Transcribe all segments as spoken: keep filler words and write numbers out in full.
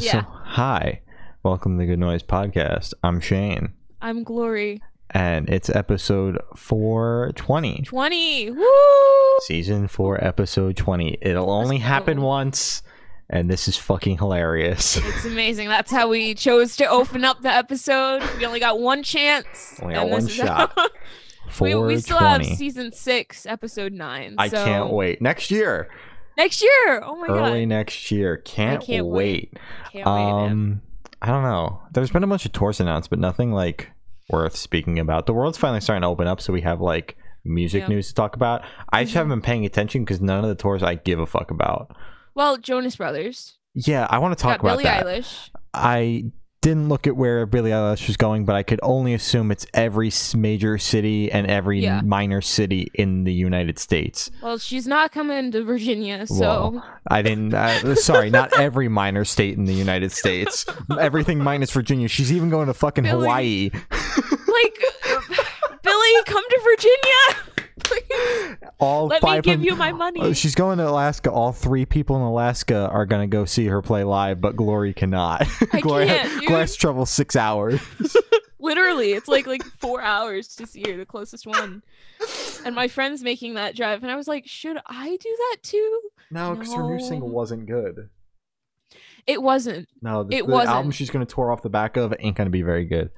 Yeah. So, hi. Welcome to the Good Noise Podcast. I'm Shane. I'm Glory. And it's episode four twenty. twenty! Woo! Season four, episode twenty. It'll only happen once, and this is fucking hilarious. It's amazing. That's how we chose to open up the episode. We only got one chance. Only got one shot. We, we still have season six, episode nine. I so. can't wait. Next year. Next year. Oh my Early god. Early next year. Can't, can't wait. wait. Can't um, wait. I don't know. There's been a bunch of tours announced, but nothing like worth speaking about. The world's finally starting to open up, so we have like music yep. news to talk about. I mm-hmm. just haven't been paying attention because none of the tours I give a fuck about. Well, Jonas Brothers. Yeah, I want to talk about Billie that. Billie Eilish. I didn't look at where Billie Eilish was going, but I could only assume it's every major city and every yeah. minor city in the United States. Well, she's not coming to Virginia, so well, I didn't. Uh, sorry, not every minor state in the United States. Everything minus Virginia. She's even going to fucking Billie. Hawaii. Like, Billie, come to Virginia. All Let me give you my money. She's going to Alaska. All three people in Alaska are going to go see her play live, but Glory cannot. I Glory can't. Glory has trouble six hours. Literally, it's like like four hours to see her, the closest one. And my friend's making that drive, and I was like, should I do that too? No, because no. her new single wasn't good. It wasn't. No, the, it the wasn't. Album she's going to tour off the back of ain't going to be very good.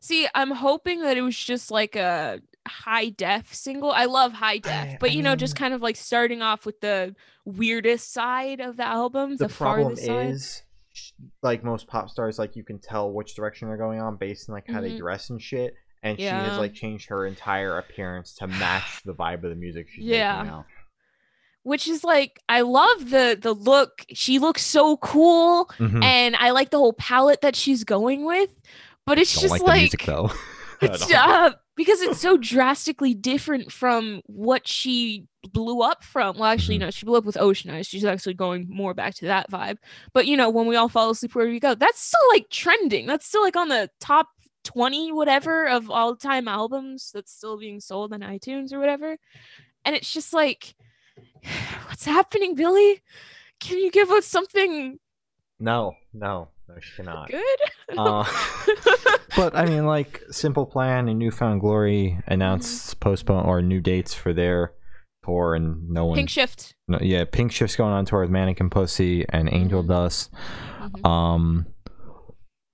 See, I'm hoping that it was just like a high def single. I love high def, but you know, just kind of like starting off with the weirdest side of the album. The, the problem is, like most pop stars, like you can tell which direction they're going on based on like how mm-hmm. they dress and shit. And yeah. she has like changed her entire appearance to match the vibe of the music she's yeah. making now. Which is like, I love the the look. She looks so cool, mm-hmm. and I like the whole palette that she's going with. But it's Don't just like, like the music, though. It's uh, because it's so drastically different from what she blew up from. Well, actually, mm-hmm. no, she blew up with Ocean Eyes. She's actually going more back to that vibe. But, you know, When We All Fall Asleep, Where Do We Go? That's still like trending. That's still like on the top twenty, whatever, of all time albums that's still being sold on iTunes or whatever. And it's just like, what's happening, Billie? Can you give us something? No, no. No, she cannot. Good. uh, but I mean, like Simple Plan and New Found Glory announced mm-hmm. postpone or new dates for their tour, and no one. Pinkshift. No, yeah, Pinkshift's going on tour with Mannequin Pussy and Angel Dust. Mm-hmm. Um,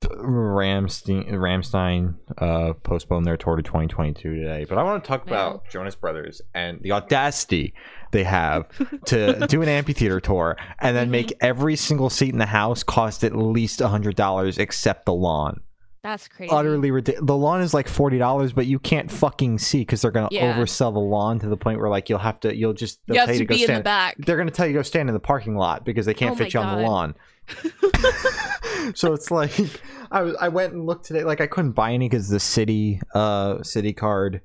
Rammstein, Rammstein uh, postponed their tour to twenty twenty-two today. But I want to talk no. about Jonas Brothers and the audacity they have to do an amphitheater tour and then mm-hmm. make every single seat in the house cost at least one hundred dollars except the lawn. That's crazy. Utterly ridiculous. The lawn is like forty dollars, but you can't fucking see because they're going to yeah. oversell the lawn to the point where like you'll have to, you'll just, they'll you tell you to go stand in the back. They're going to tell you to go stand in the parking lot because they can't oh fit you God. on the lawn. So it's like, I I went and looked today, like I couldn't buy any because the city, uh, city card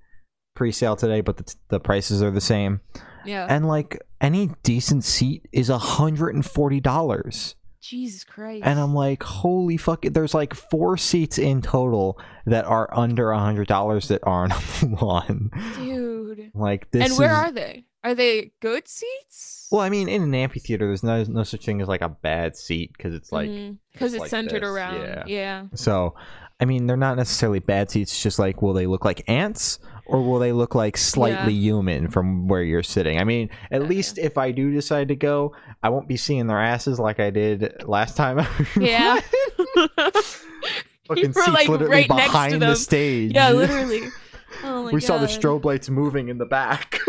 pre-sale today, but the, the prices are the same. Yeah. And like any decent seat is one hundred forty dollars. Jesus Christ. And I'm like, holy fuck. There's like four seats in total that are under one hundred dollars that aren't on the lawn. Dude. Like this. And where is... are they? Are they good seats? Well, I mean, in an amphitheater, there's no no such thing as like a bad seat because it's like because mm-hmm. it's, it's like centered this. around. Yeah. yeah. So, I mean, they're not necessarily bad seats. It's just like, will they look like ants or will they look like slightly yeah. human from where you're sitting? I mean, at yeah, least yeah. if I do decide to go, I won't be seeing their asses like I did last time. Yeah. Fucking seats like, literally right behind the stage. Yeah, literally. Oh my we God. saw the strobe lights moving in the back.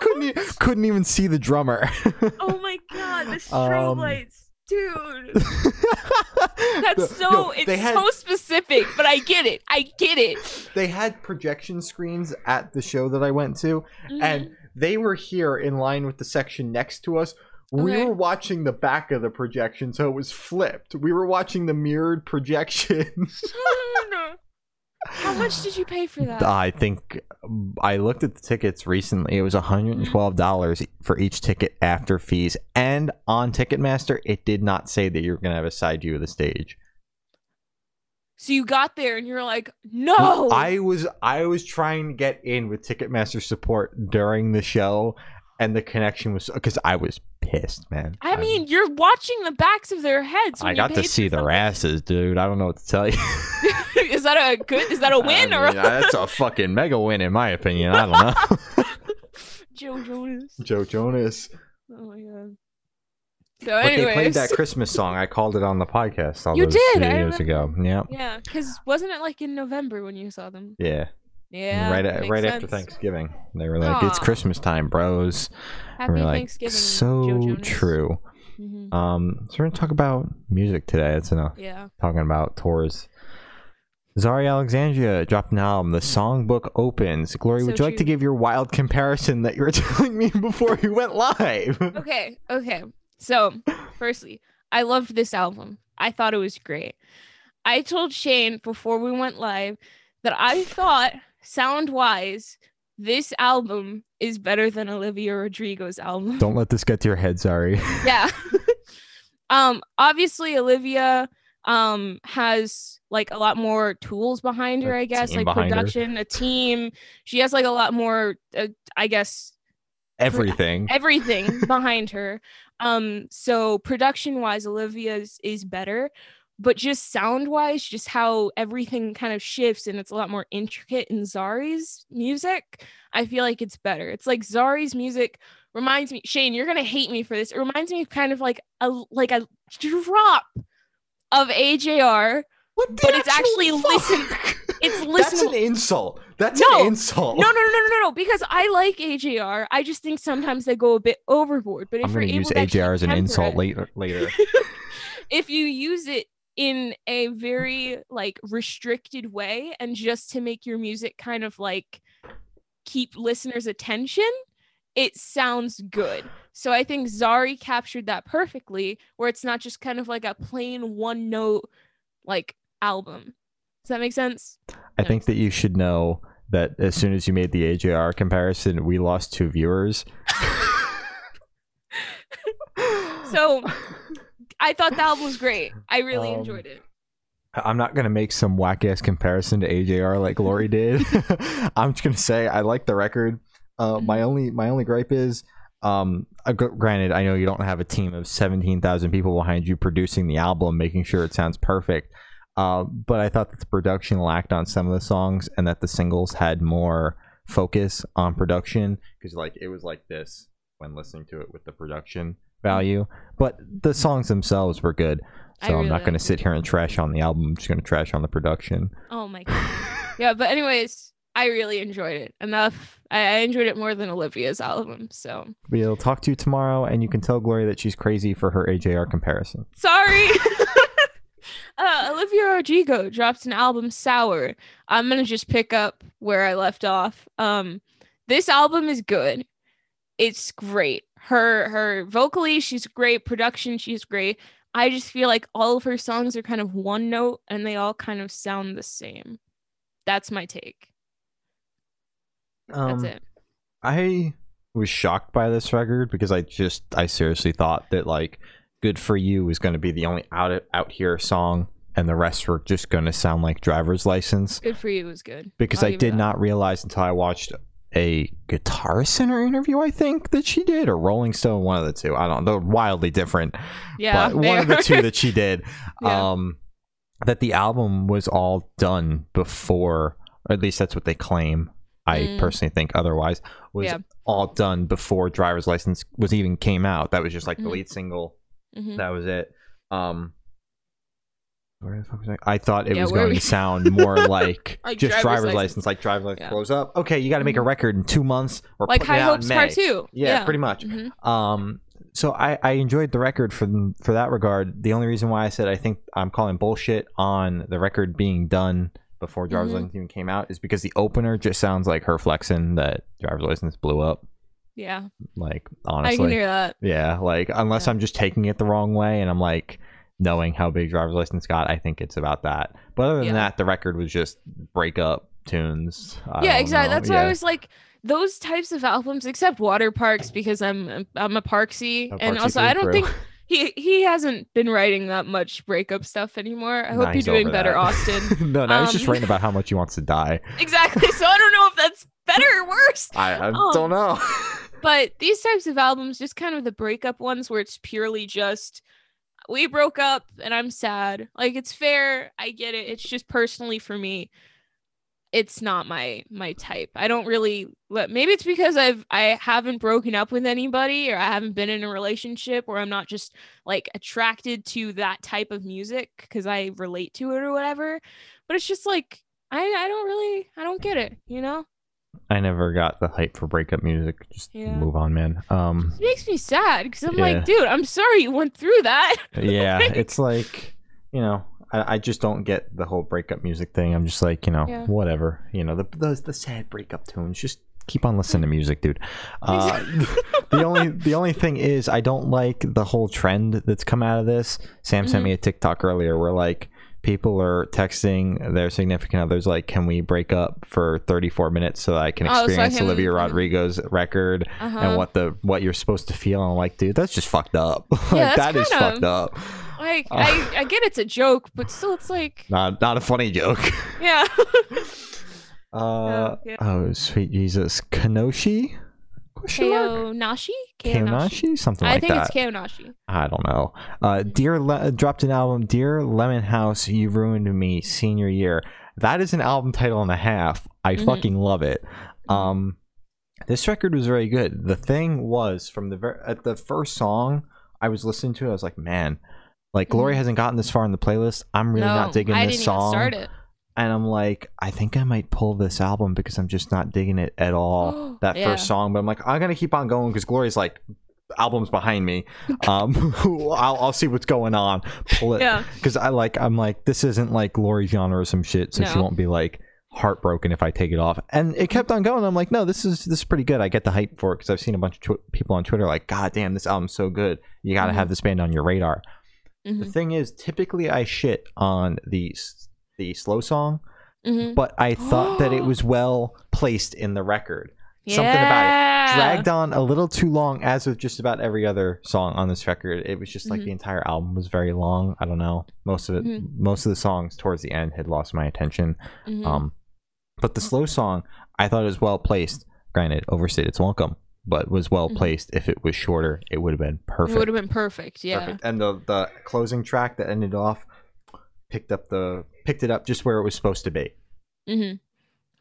couldn't even, couldn't even see the drummer. Oh my God, the strobe um, lights, dude. That's the, so no, it's had, so specific, but I get it. I get it. They had projection screens at the show that I went to, mm-hmm. and they were here in line with the section next to us. We okay. were watching the back of the projection, so it was flipped. We were watching the mirrored projection. How much did you pay for that? I think I looked at the tickets recently. It was one hundred twelve dollars for each ticket after fees. And on Ticketmaster, it did not say that you're going to have a side view of the stage. So you got there and you're like, no. I was I was trying to get in with Ticketmaster support during the show. and the connection was, because I was pissed, man. I mean, I'm, you're watching the backs of their heads. When I got to see their something. asses, dude. I don't know what to tell you. Is that a good? Is that a win? I mean, or that's a fucking mega win, in my opinion. I don't know. Joe Jonas. Joe Jonas. Oh my god. So but anyways, they played that Christmas song. I called it on the podcast. All you those did. Few years ago. Yeah. Yeah, because wasn't it like in November when you saw them? Yeah. Yeah. Right. At, right sense. After Thanksgiving, they were like, Aww. "It's Christmas time, bros." Happy we like, Thanksgiving. So true. Mm-hmm. Um. So we're gonna talk about music today. That's enough. Yeah. Talking about tours. Zahri Alexandria dropped an album. The songbook opens. Glory, so would you like true. to give your wild comparison that you were telling me before you went live? Okay. Okay. So, firstly, I loved this album. I thought it was great. I told Shane before we went live that I thought, sound-wise, this album is better than Olivia Rodrigo's album. Don't let this get to your head, Zahri. Yeah. um. Obviously, Olivia um has like a lot more tools behind her. A I guess like production, her. a team. She has like a lot more. Uh, I guess. Everything. Pro- everything behind her. Um, so production wise, Olivia's is better, but just sound wise, just how everything kind of shifts and it's a lot more intricate in Zahri's music. I feel like it's better. It's like Zahri's music reminds me, Shane, you're going to hate me for this. It reminds me of kind of like a, like a drop of A J R, what but it's actually listen. It's listenable. That's an insult. That's no. an insult. No, no, no, no, no, no. Because I like A J R. I just think sometimes they go a bit overboard. But if I'm going to use A J R as an insult it, later. Later. If you use it in a very like restricted way and just to make your music kind of like keep listeners' attention, it sounds good. So I think Zahri captured that perfectly, where it's not just kind of like a plain one note like album. Does that make sense? No. I think that you should know that as soon as you made the A J R comparison, we lost two viewers. So I thought that was great. I really um, enjoyed it. I'm not going to make some whack-ass comparison to A J R like Lori did. I'm just going to say I like the record. Uh, mm-hmm. My only my only gripe is, um, granted, I know you don't have a team of seventeen thousand people behind you producing the album, making sure it sounds perfect. Uh, but I thought that the production lacked on some of the songs and that the singles had more focus on production because like it was like this when listening to it with the production value. But the songs themselves were good. So really I'm not going to sit here and trash on the album. I'm just going to trash on the production. Oh, my God. Yeah. But anyways, I really enjoyed it enough. I enjoyed it more than Olivia's album. So we'll talk to you tomorrow and you can tell Gloria that she's crazy for her A J R comparison. Sorry. Uh, Olivia Rodrigo drops an album, Sour. I'm going to just pick up where I left off. Um, this album is good. It's great. Her her vocally, she's great. Production, she's great. I just feel like all of her songs are kind of one note and they all kind of sound the same. That's my take. Um, That's it. I was shocked by this record because I just, I seriously thought that like, Good For You is going to be the only out out here song, and the rest were just going to sound like Driver's License. Good For You was good. Because I did not realize until I watched a Guitar Center interview, I think, that she did, or Rolling Stone, one of the two. I don't know. They're wildly different. Yeah. But one of the two that she did. Yeah. Um, that the album was all done before, or at least that's what they claim. I mm. personally think otherwise. Was yeah. all done before Driver's License was even came out. That was just like mm. the lead single. Mm-hmm. That was it. Um, where the fuck was I? I thought it yeah, was going to sound more like, like just driver's, driver's license. license, like driver's license yeah. blows up. Okay, you got to make a record in two months, or like High Hopes Part Two. Yeah, yeah, pretty much. Mm-hmm. Um, so I, I enjoyed the record for for that regard. The only reason why I said I think I'm calling bullshit on the record being done before Driver's mm-hmm. License even came out is because the opener just sounds like her flexing that Driver's License blew up. Yeah. Like, honestly. I can hear that. Yeah. Like, unless yeah. I'm just taking it the wrong way and I'm like, knowing how big Driver's License got, I think it's about that. But other than yeah. that, the record was just breakup tunes. I yeah, exactly. Know. That's yeah. why I was like, those types of albums, except Waterparks, because I'm I'm a Parksy. A and Parksy also, I don't crew. think he, he hasn't been writing that much breakup stuff anymore. I hope nah, you're doing better, that. Austin. no, no, um, he's just writing about how much he wants to die. Exactly. So I don't know if that's better or worse. I, I um, don't know. But these types of albums, just kind of the breakup ones where it's purely just, we broke up and I'm sad. Like, it's fair. I get it. It's just personally for me, it's not my my type. I don't really let, maybe it's because I've I haven't broken up with anybody, or I haven't been in a relationship, or I'm not just like attracted to that type of music because I relate to it or whatever. But it's just like, I, I don't really, I don't get it, you know? I never got the hype for breakup music. Just yeah. move on, man. Um, it makes me sad because I'm yeah. like, dude, I'm sorry you went through that. Yeah, like, it's like, you know, I, I just don't get the whole breakup music thing. I'm just like, you know, yeah. whatever. You know, the those the sad breakup tunes. Just keep on listening to music, dude. Uh, the only the only thing is, I don't like the whole trend that's come out of this. Sam mm-hmm. sent me a TikTok earlier where like, people are texting their significant others like, can we break up for thirty-four minutes so that I can experience oh, so I can... Olivia Rodrigo's record uh-huh. and what the what you're supposed to feel. And I'm like, dude, that's just fucked up. Yeah, like, that is of, fucked up. Like, uh, I, I get it's a joke, but still it's like... Not, not a funny joke. Yeah. uh, oh, yeah. Oh, sweet Jesus. Kanoshi? Keonashi? Keonashi? Something like that. I think that. It's Keonashi. I don't know. Uh, Dear Le- dropped an album, Dear Lemon House, You Ruined Me, Senior Year. That is an album title and a half. I mm-hmm. fucking love it. Um, this record was very good. The thing was, from the ver- at the first song I was listening to, I was like, man, like Glory mm-hmm. hasn't gotten this far in the playlist. I'm really no, not digging I this didn't song. Even start it. And I'm like, I think I might pull this album because I'm just not digging it at all. That yeah. first song. But I'm like, I'm going to keep on going because Glory's like, album's behind me. Um, I'll, I'll see what's going on. Pull it. Because yeah. I like, I'm like, this isn't like Glory genre or some shit. So no. she won't be like heartbroken if I take it off. And it kept on going. I'm like, no, this is this is pretty good. I get the hype for it because I've seen a bunch of tw- people on Twitter like, God damn, this album's so good. You got to mm-hmm. have this band on your radar. Mm-hmm. The thing is, typically I shit on these. The slow song mm-hmm. but I thought that it was well placed in the record. Yeah. Something about it dragged on a little too long, as with just about every other song on this record. It was just like mm-hmm. the entire album was very long. I don't know, most of it mm-hmm. most of the songs towards the end had lost my attention. Mm-hmm. Um but the slow song I thought was well placed. Granted, overstayed its welcome, but was well placed. Mm-hmm. If it was shorter, it would have been perfect. It would have been perfect. Yeah, perfect. And the the closing track that ended off picked up the picked it up just where it was supposed to be. Mm-hmm.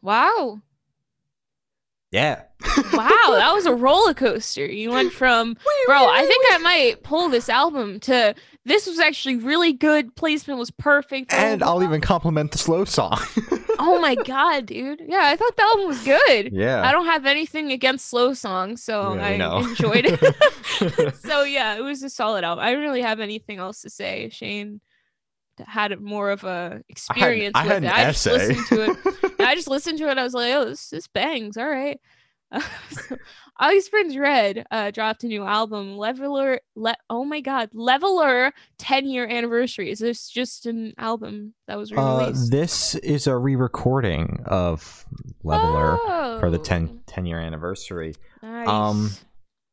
Wow. Yeah. Wow, that was a roller coaster. You went from bro, I think I might pull this album to this was actually really good. Placement was perfect. And I'll even compliment the slow song. Oh my god, dude. Yeah, I thought the album was good. Yeah. I don't have anything against slow songs, so yeah, I no. enjoyed it. So yeah, it was a solid album. I don't really have anything else to say, Shane. Had more of a experience I had, with I had it. I just essay. listened to it. I just listened to it. And I was like, "Oh, this, this bangs! All right." Uh, so, August Burns Red uh, dropped a new album, Leveler. Le- oh my God, Leveler ten-year anniversary. Is this just an album that was released? Uh, this is a re-recording of Leveler oh. for the ten-year anniversary. Nice. Um,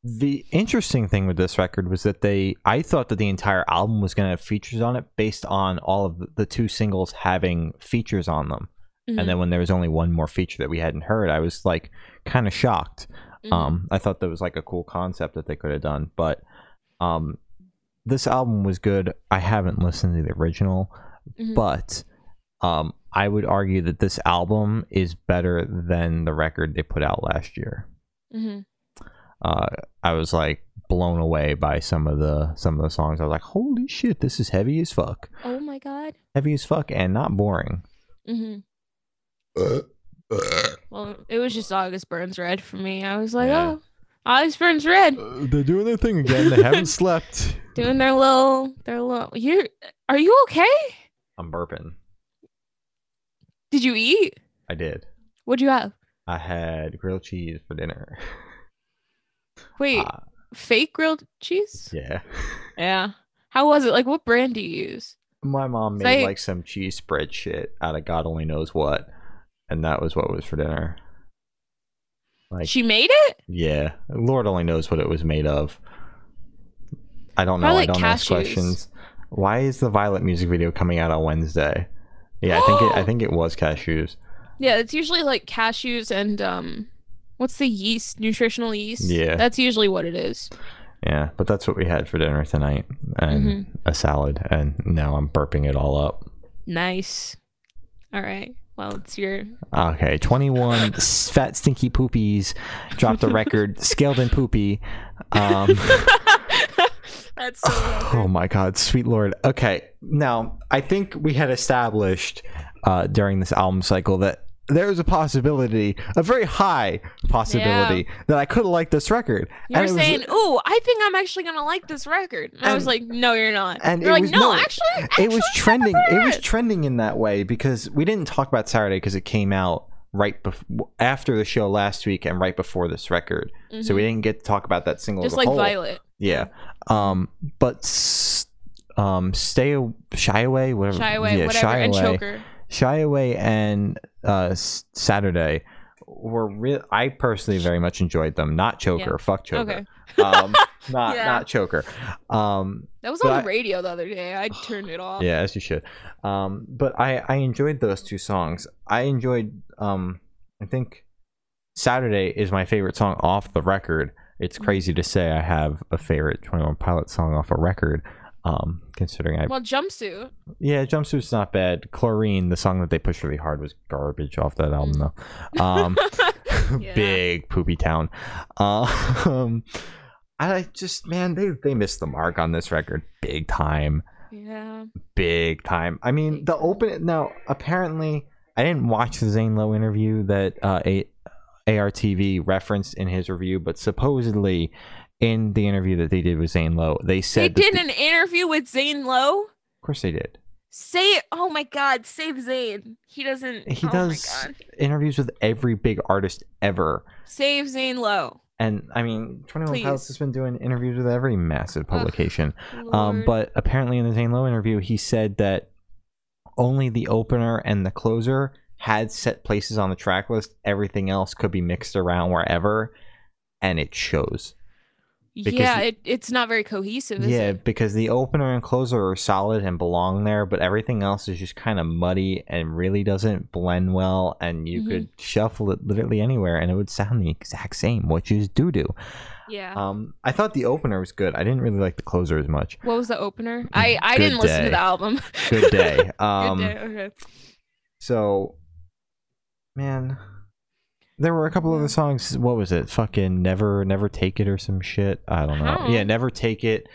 The interesting thing with this record was that they, I thought that the entire album was going to have features on it based on all of the two singles having features on them. Mm-hmm. And then when there was only one more feature that we hadn't heard, I was like kind of shocked. Mm-hmm. Um, I thought that was like a cool concept that they could have done, but um, this album was good. I haven't listened to the original, mm-hmm. but um, I would argue that this album is better than the record they put out last year. Mm-hmm. Uh, I was like blown away by some of the some of the songs. I was like, "Holy shit, this is heavy as fuck!" Oh my god, heavy as fuck, and not boring. Mm-hmm. Uh, uh. Well, it was just August Burns Red for me. I was like, yeah. "Oh, August Burns Red." Uh, they're doing their thing again. They haven't slept. Doing their little, their little. You are you okay? I'm burping. Did you eat? I did. What'd you have? I had grilled cheese for dinner. Wait, uh, fake grilled cheese? Yeah. Yeah. How was it? Like, what brand do you use? My mom made I... like some cheese spread shit out of God only knows what, and that was what was for dinner. Like, she made it? Yeah. Lord only knows what it was made of. I don't know. Probably I don't cashews. Ask questions. Why is the Violet music video coming out on Wednesday? Yeah, I think it, I think it was cashews. Yeah, it's usually like cashews and um What's the yeast? Nutritional yeast? Yeah. That's usually what it is. Yeah, but that's what we had for dinner tonight, and mm-hmm. a salad, and now I'm burping it all up. Nice. All right. Well, it's your... Okay, twenty-one Fat Stinky Poopies dropped the record, Scaled and Poopy. Um, that's so oh, oh, my God. Sweet Lord. Okay. Now, I think we had established uh, during this album cycle that there was a possibility, a very high possibility, yeah. that I could have liked this record. You and were saying, was, ooh, I think I'm actually going to like this record. And and, I was like, no, you're not. And you're like, was, no, no, actually, actually. It was trending. It was trending in that way because we didn't talk about Saturday because it came out right before, after the show last week and right before this record. Mm-hmm. So we didn't get to talk about that single Just as a like whole. Violet. Yeah. Um, but um, Stay, Shy Away, whatever. Shy Away, yeah, whatever, Shy Away, and Choker. Shy Away and uh, Saturday were real. I personally very much enjoyed them. Not Choker, yeah. fuck Choker. Okay. um, not yeah. not Choker. Um, that was on the I, radio the other day. I turned it off. Yeah, as you should. Um, but I, I enjoyed those two songs. I enjoyed. Um, I think Saturday is my favorite song off the record. It's crazy to say I have a favorite twenty-one Pilots song off a record. Um, considering I well Jumpsuit yeah Jumpsuit's not bad. Chlorine, the song that they pushed really hard, was garbage off that album though. Um, yeah. Big poopy town. Um, I just man they they missed the mark on this record big time. Yeah, big time. I mean the open now apparently I didn't watch the Zane Lowe interview that uh, a- A R T V referenced in his review, but supposedly in the interview that they did with Zane Lowe, they said they did the, an interview with Zane Lowe. Of course, they did. Say, oh my God, save Zane. He doesn't. He oh does my God. interviews with every big artist ever. Save Zane Lowe. And I mean, Twenty One Pilots has been doing interviews with every massive publication. Ugh, um, but apparently, in the Zane Lowe interview, he said that only the opener and the closer had set places on the track list. Everything else could be mixed around wherever, and it shows. Because yeah, it, it's not very cohesive, is yeah, it? Yeah, because the opener and closer are solid and belong there, but everything else is just kind of muddy and really doesn't blend well, and you mm-hmm. could shuffle it literally anywhere, and it would sound the exact same, which is doo-doo. Yeah. Um, I thought the opener was good. I didn't really like the closer as much. What was the opener? I, I didn't day. listen to the album. Good day. Um, good day, okay. So, man... There were a couple of the songs. What was it? Fucking Never, Never Take It or some shit. I don't know. Oh. Yeah, Never Take It.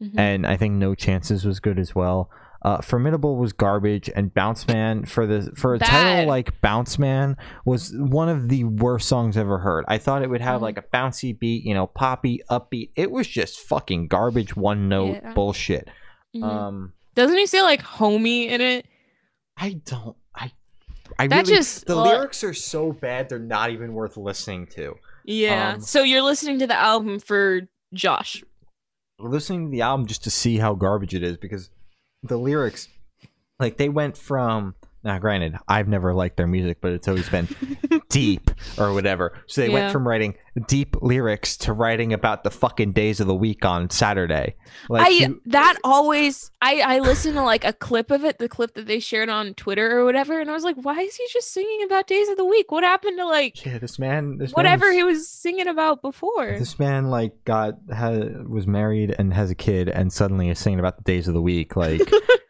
Mm-hmm. And I think No Chances was good as well. Uh, Formidable was garbage. And Bounce Man, for, the, for a Bad. title like Bounce Man, was one of the worst songs ever heard. I thought it would have mm-hmm. like a bouncy beat, you know, poppy, upbeat. It was just fucking garbage, one note yeah. bullshit. Mm-hmm. Um, doesn't he say like homie in it? I don't. I I that really, just the well, lyrics are so bad they're not even worth listening to. Yeah. Um, so you're listening to the album for Josh. Listening to the album just to see how garbage it is because the lyrics, like they went from now. Granted, I've never liked their music, but it's always been deep or whatever. So they yeah. went from writing deep lyrics to writing about the fucking days of the week on Saturday. Like I you, that always I I listened to like a clip of it, the clip that they shared on Twitter or whatever, and I was like, why is he just singing about days of the week? What happened to like yeah, this man, this whatever man was, he was singing about before? This man like got had, was married and has a kid, and suddenly is singing about the days of the week, like.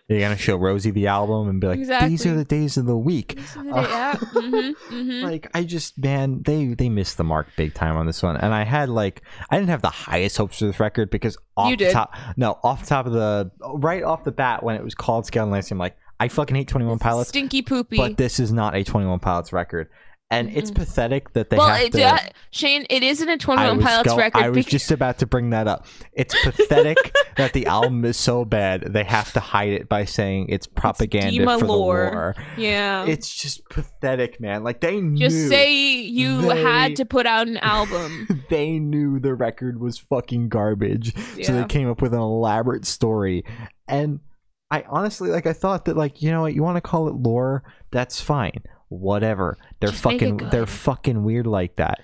They're gonna show Rosie the album and be like, exactly. "These are the days of the week." The day, uh, yeah. mm-hmm, mm-hmm. Like I just, man, they they missed the mark big time on this one. And I had like, I didn't have the highest hopes for this record because off you the did. top, no, off the top of the right off the bat when it was called Scaled and Icy, I'm like, I fucking hate Twenty One Pilots, stinky poopy. But this is not a Twenty One Pilots record. And it's mm-hmm. pathetic that they well, have it, to... Uh, Shane, it isn't a twenty-one Pilots go, record. I was because... just about to bring that up. It's pathetic that the album is so bad, they have to hide it by saying it's propaganda it's for lore. the war. Yeah. It's just pathetic, man. Like, they knew... Just say you they... had to put out an album. They knew the record was fucking garbage. Yeah. So they came up with an elaborate story. And I honestly, like, I thought that, like, you know what, you want to call it lore? That's fine. Whatever, they're just fucking they're fucking weird like that,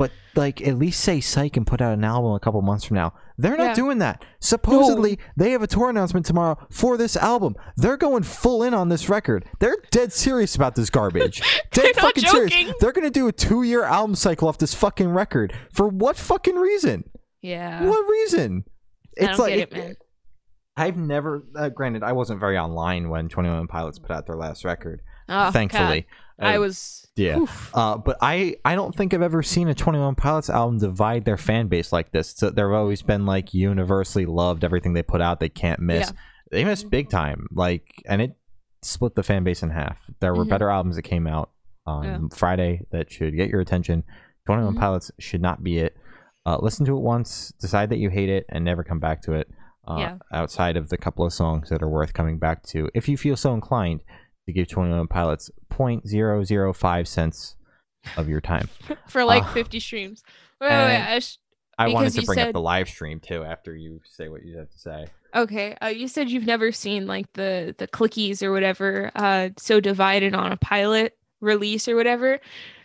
But like, at least say Psych and put out an album a couple months from now. They're not yeah. doing that. Supposedly, no. they have a tour announcement tomorrow for this album. They're going full in on this record. They're dead serious about this garbage. Dead fucking serious. They're going to do a two-year album cycle off this fucking record. For what fucking reason? Yeah. What reason? It's I don't like, get it, man. It, I've never... Uh, granted, I wasn't very online when Twenty One Pilots put out their last record. Oh, thankfully. God. I, I was... Yeah. Uh, but I, I don't think I've ever seen a Twenty One Pilots album divide their fan base like this. So they've always been like universally loved. Everything they put out, they can't miss. Yeah. They missed big time. Like, and it split the fan base in half. There were mm-hmm. better albums that came out on yeah. Friday that should get your attention. Twenty One mm-hmm. Pilots should not be it. Uh, listen to it once, decide that you hate it, and never come back to it. Uh, yeah. Outside of the couple of songs that are worth coming back to, if you feel so inclined to give Twenty One Pilots zero point zero zero five cents of your time for like uh, fifty streams. Wait, wait, I, sh- I wanted to bring said... up the live stream too after you say what you have to say. Okay, uh, you said you've never seen like the the clickies or whatever, uh, so divided on a pilot release or whatever.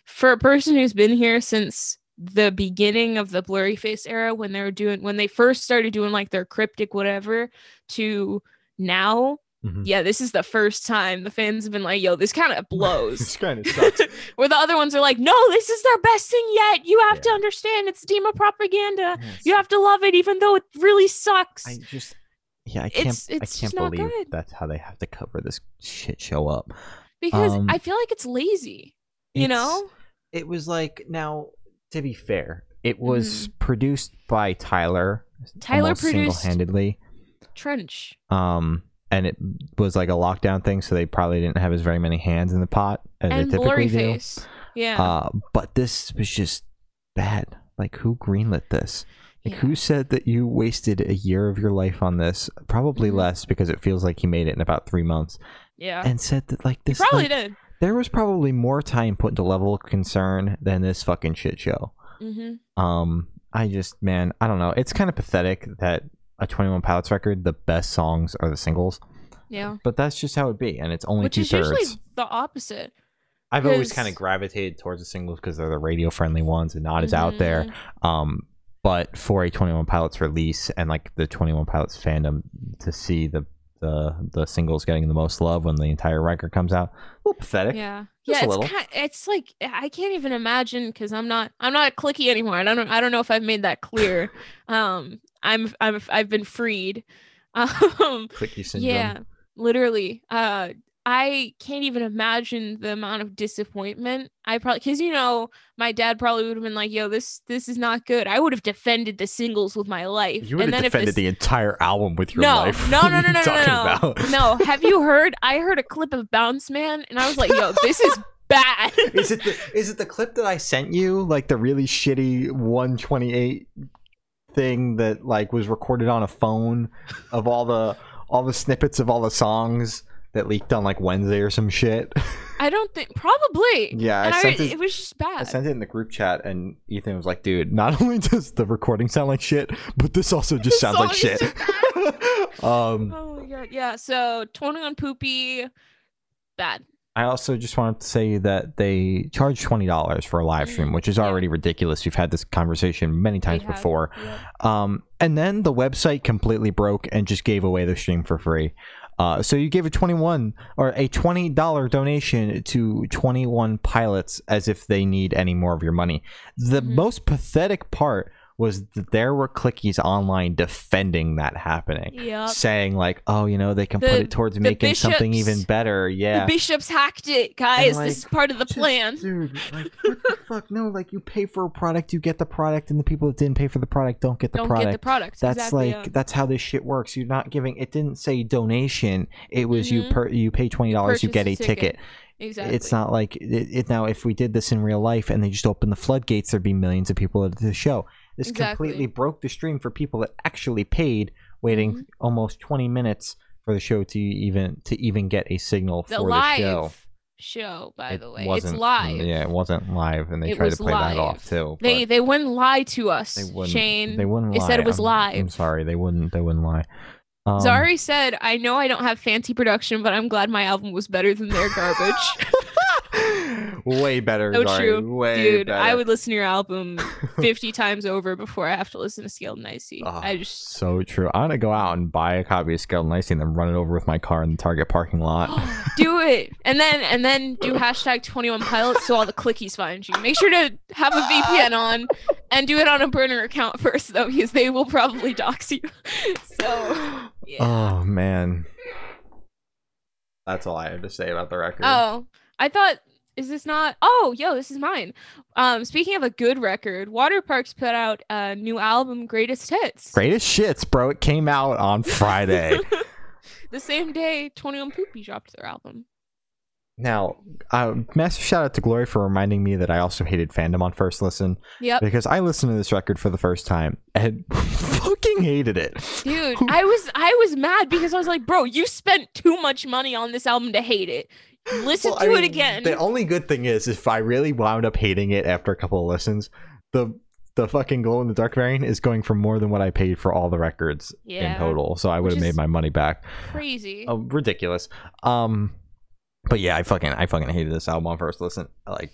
For a person who's been here since the beginning of the Blurry Face era, when they were doing when they first started doing like their cryptic whatever to now, mm-hmm. yeah, this is the first time the fans have been like, yo, this kind of blows. This kind of sucks. Where the other ones are like, no, this is their best thing yet. You have yeah. to understand it's demo propaganda. Yes. You have to love it even though it really sucks. I just yeah I can't it's, it's I can't believe that's how they have to cover this shit show up, because um, I feel like it's lazy. You it's, know it was like, now to be fair, it was mm. produced by Tyler. Tyler produced single-handedly Trench. Um, and it was like a lockdown thing, so they probably didn't have as very many hands in the pot as and they typically do. Face. Yeah. Uh, but this was just bad. Like, who greenlit this? Like, yeah. who said that you wasted a year of your life on this? Probably less, because it feels like he made it in about three months. Yeah. And said that like this. He probably like, did. There was probably more time put into Level of Concern than this fucking shit show. Mm-hmm. Um, I just, man, I don't know. It's kind of pathetic that a Twenty One Pilots record, the best songs are the singles. Yeah. But that's just how it be, and it's only two thirds. Which is usually the opposite. I've cause... always kind of gravitated towards the singles because they're the radio friendly ones and not as mm-hmm. out there. Um, but for a Twenty One Pilots release and like the Twenty One Pilots fandom to see the the the singles getting the most love when the entire record comes out, a little pathetic. Yeah. Just yeah, a it's, kind of, it's like I can't even imagine, because I'm not I'm not clicky anymore, and I don't I don't know if I've made that clear. um, I'm I'm I've been freed. Um, clicky syndrome. Yeah, literally. Uh, I can't even imagine the amount of disappointment I probably, because you know my dad probably would have been like, "Yo, this this is not good." I would have defended the singles with my life. You would and have then defended this... the entire album with your no, life. No, no, no, no, no, no, no. No, have you heard? I heard a clip of Bounce Man, and I was like, "Yo, this is bad." Is it the, is it the clip that I sent you? Like the really shitty one twenty-eight thing that like was recorded on a phone of all the all the snippets of all the songs that leaked on like Wednesday or some shit. I don't think probably. Yeah, I sent I, it, it was just bad. I sent it in the group chat, and Ethan was like, "Dude, not only does the recording sound like shit, but this also just this sounds like shit." um, oh my god, yeah. So Twenty One Poopy, bad. I also just wanted to say that they charge twenty dollars for a live stream, which is already yeah. ridiculous. We've had this conversation many times we before. Yeah. Um, and then the website completely broke and just gave away the stream for free. Uh, so you gave a twenty-one or a twenty dollars donation to Twenty One Pilots as if they need any more of your money. The mm-hmm. most pathetic part was that there were clickies online defending that happening, yep. saying like, "Oh, you know, they can the, put it towards making bishops, something even better." Yeah, the bishops hacked it, guys. Like, this is part of the just, plan, dude. Like, what the fuck? No, like you pay for a product, you get the product, and the people that didn't pay for the product don't get the don't product. Get the product. That's exactly, like yeah. that's how this shit works. You're not giving. It didn't say donation. It was mm-hmm. you per you pay twenty dollars, you, you get a, a ticket. ticket. Exactly. It's not like it, it now. If we did this in real life and they just opened the floodgates, there'd be millions of people at the show. This exactly. completely broke the stream for people that actually paid, waiting mm-hmm. almost twenty minutes for the show to even to even get a signal the for live the show. Show, by it the way, it's live. Yeah, it wasn't live, and they it tried to play live. That off too. They they wouldn't lie to us, they Shane. They wouldn't. They lie. Said it was I'm, live. I'm sorry, they wouldn't. They wouldn't lie. Um, Zahri said, "I know I don't have fancy production, but I'm glad my album was better than their garbage." Way better. So Zahri. True. Way Dude, better. I would listen to your album fifty times over before I have to listen to Scaled and Icy. Oh, I just so true. I'm gonna go out and buy a copy of Scaled and Icy and then run it over with my car in the Target parking lot. Do it. And then and then do hashtag Twenty One Pilots so all the clickies find you. Make sure to have a V P N on and do it on a burner account first though, because they will probably dox you. So yeah. Oh man. That's all I have to say about the record. Oh, I thought, is this not? Oh, yo, this is mine. Um, speaking of a good record, Waterparks put out a new album, Greatest Hits. Greatest Shits, bro. It came out on Friday. The same day twenty-one Poopy dropped their album. Now, uh, massive shout out to Glory for reminding me that I also hated fandom on first listen. Yep. Because I listened to this record for the first time and fucking hated it. Dude, I was I was mad because I was like, bro, you spent too much money on this album to hate it. Listen well, to I mean, it again. The only good thing is if I really wound up hating it after a couple of listens, the the fucking glow in the dark variant is going for more than what I paid for all the records yeah. in total. So I would have made my money back. Crazy. Oh, ridiculous. Um. But yeah, I fucking I fucking hated this album on first listen. Like,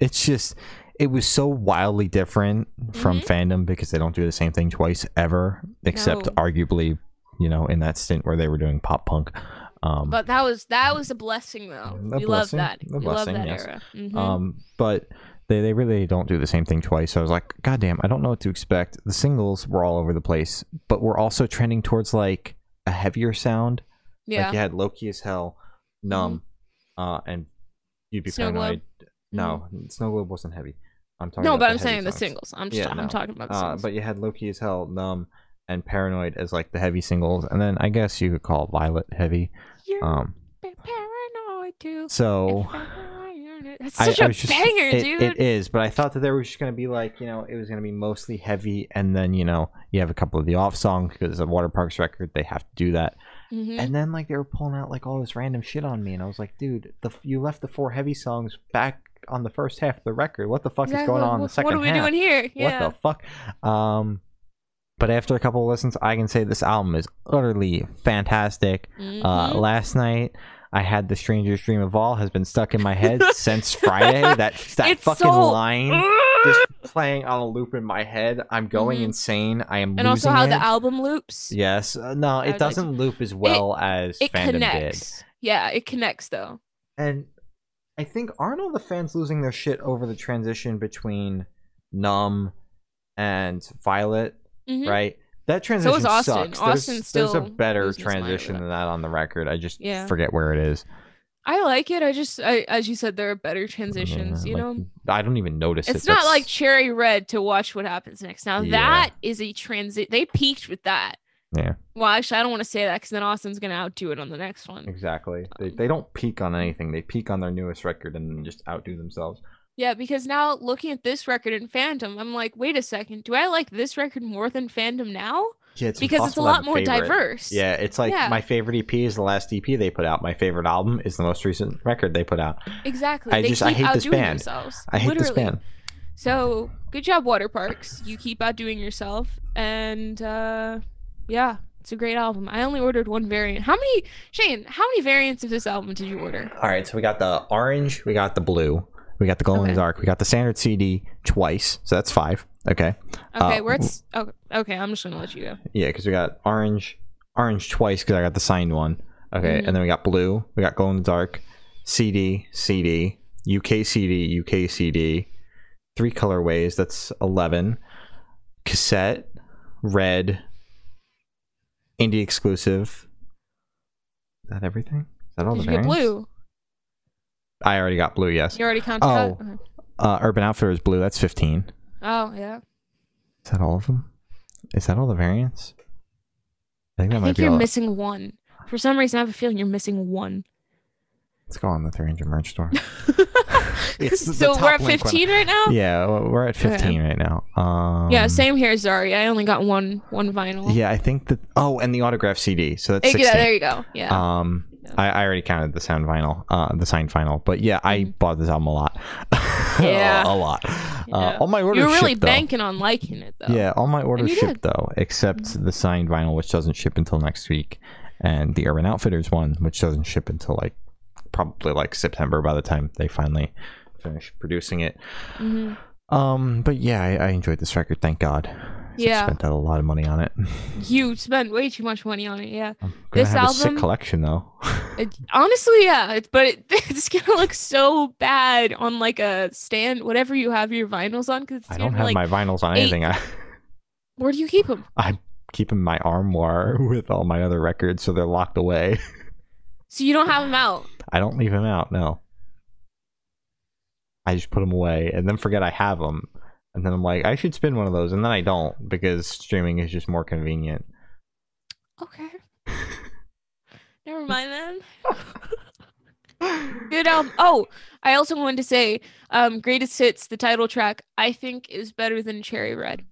it's just, it was so wildly different from mm-hmm. fandom because they don't do the same thing twice ever, except no. arguably, you know, in that stint where they were doing pop punk. Um, but that was that was a blessing though. A we blessing, love that. We blessing, love that yes. era. Mm-hmm. Um, but they they really don't do the same thing twice. So I was like, goddamn, I don't know what to expect. The singles were all over the place, but we're also trending towards like a heavier sound. Yeah, like you had Loki as Hell, Numb. Mm-hmm. Uh, and You'd Be Snow Paranoid. Globe. No, mm-hmm. Snow Globe wasn't heavy. I'm talking. No, about but the I'm saying songs. The singles. I'm just yeah, no. I'm talking about. The uh, singles. But you had Loki as Hell, Numb, and Paranoid as like the heavy singles, and then I guess you could call Violet heavy. You're um, paranoid too. So that's such I, a I just, banger, it, dude. It is, but I thought that there was just gonna be like you know it was gonna be mostly heavy, and then you know you have a couple of the off songs because it's a Waterparks record. They have to do that. Mm-hmm. And then like they were pulling out like all this random shit on me, and I was like, dude, the you left the four heavy songs back on the first half of the record. What the fuck exactly. is going on in the second half? What are we half? doing here? Yeah. What the fuck? Um, but after a couple of listens, I can say this album is utterly fantastic. Mm-hmm. Uh, last night, I had The Strangest Dream of All has been stuck in my head since Friday. That that fucking so... line just playing on a loop in my head. I'm going mm-hmm. insane. I am and losing And also how it. The album loops. Yes. Uh, no, it doesn't like to... loop as well it, as it fandom connects. Did. Yeah, it connects though. And I think aren't all the fans losing their shit over the transition between Numb and Violet, mm-hmm. right? That transition so is Austin. sucks. Austin there's, still there's a better transition than that on the record. I just yeah. forget where it is. I like it. I just, I, as you said, there are better transitions, yeah, you like, know? I don't even notice it's it. It's not That's... like Cherry Red to watch what happens next. Now, yeah. that is a transit. They peaked with that. Yeah. Well, actually, I don't want to say that because then Austin's going to outdo it on the next one. Exactly. Um, they, they don't peak on anything. They peak on their newest record and then just outdo themselves. Yeah, because now looking at this record in fandom, I'm like, wait a second, do I like this record more than fandom now? Yeah, it's because it's a lot more diverse. Yeah, it's like yeah. my favorite E P is the last E P they put out. My favorite album is the most recent record they put out. Exactly. I they just I hate this band. Themselves, I hate literally. this band. So good job, Waterparks. You keep outdoing yourself, and uh, yeah, it's a great album. I only ordered one variant. How many, Shane? How many variants of this album did you order? All right, so we got the orange, we got the blue. We got the glow okay. in the dark. We got the standard C D twice, so that's five. Okay. Okay, uh, where it's oh, okay. I'm just gonna let you go. Yeah, because we got orange, orange twice because I got the signed one. Okay, mm-hmm. and then we got blue. We got glow in the dark, C D, C D, U K C D, U K C D, three colorways. That's eleven. Cassette, red, indie exclusive. Is that everything? Is that all Did the you variants? Get blue? I already got blue, yes. You already counted oh, that? Okay. Uh, Urban Outfitters blue, that's fifteen. Oh, yeah. Is that all of them? Is that all the variants? I think that I might think be you're all missing one. For some reason, I have a feeling you're missing one. Let's go on the three hundred merch store. It's the, so the we're at fifteen right now? Yeah, we're at fifteen okay. right now. Um, yeah, same here, Zahri. I only got one one vinyl. Yeah, I think that... Oh, and the autograph C D. So that's sixteen. Yeah, there you go. Yeah. Um, I, I already counted the sound vinyl, uh, the signed vinyl, but yeah, I mm-hmm. bought this album a lot, yeah, a, a lot. Yeah. Uh, all my orders. You're really shipped, banking though. on liking it, though. Yeah, all my orders shipped did. though, except mm-hmm. the signed vinyl, which doesn't ship until next week, and the Urban Outfitters one, which doesn't ship until like probably like September by the time they finally finish producing it. Mm-hmm. Um, but yeah, I, I enjoyed this record. Thank God. Yeah, I spent a lot of money on it. You spent way too much money on it. Yeah, I'm gonna this have album, a sick collection though. It, honestly, yeah, it, but it, it's gonna look so bad on like a stand, whatever you have your vinyls on. Because I don't have like my vinyls on eight. anything. I, Where do you keep them? I'm keeping my armoire with all my other records, so they're locked away. So you don't have them out? I don't leave them out. No, I just put them away and then forget I have them. And then I'm like, I should spin one of those. And then I don't because streaming is just more convenient. Okay. Never mind then. Good album. Oh, I also wanted to say um, Greatest Hits, the title track, I think is better than Cherry Red.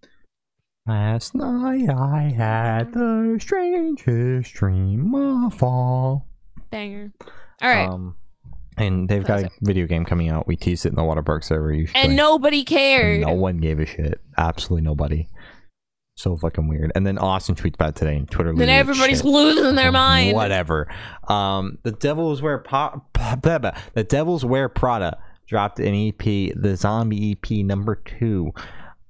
Last night I had the strangest dream of all. Banger. All right. Um, And they've got a video game coming out. We teased it in the Waterparks server. And nobody cared. No one gave a shit. Absolutely nobody. So fucking weird. And then Austin tweets about it today and Twitter. Then everybody's losing their mind. Whatever. Um, the Devils Wear pa- pa- blah, blah. The Devils Wear Prada dropped an E P, the Zombie E P number two.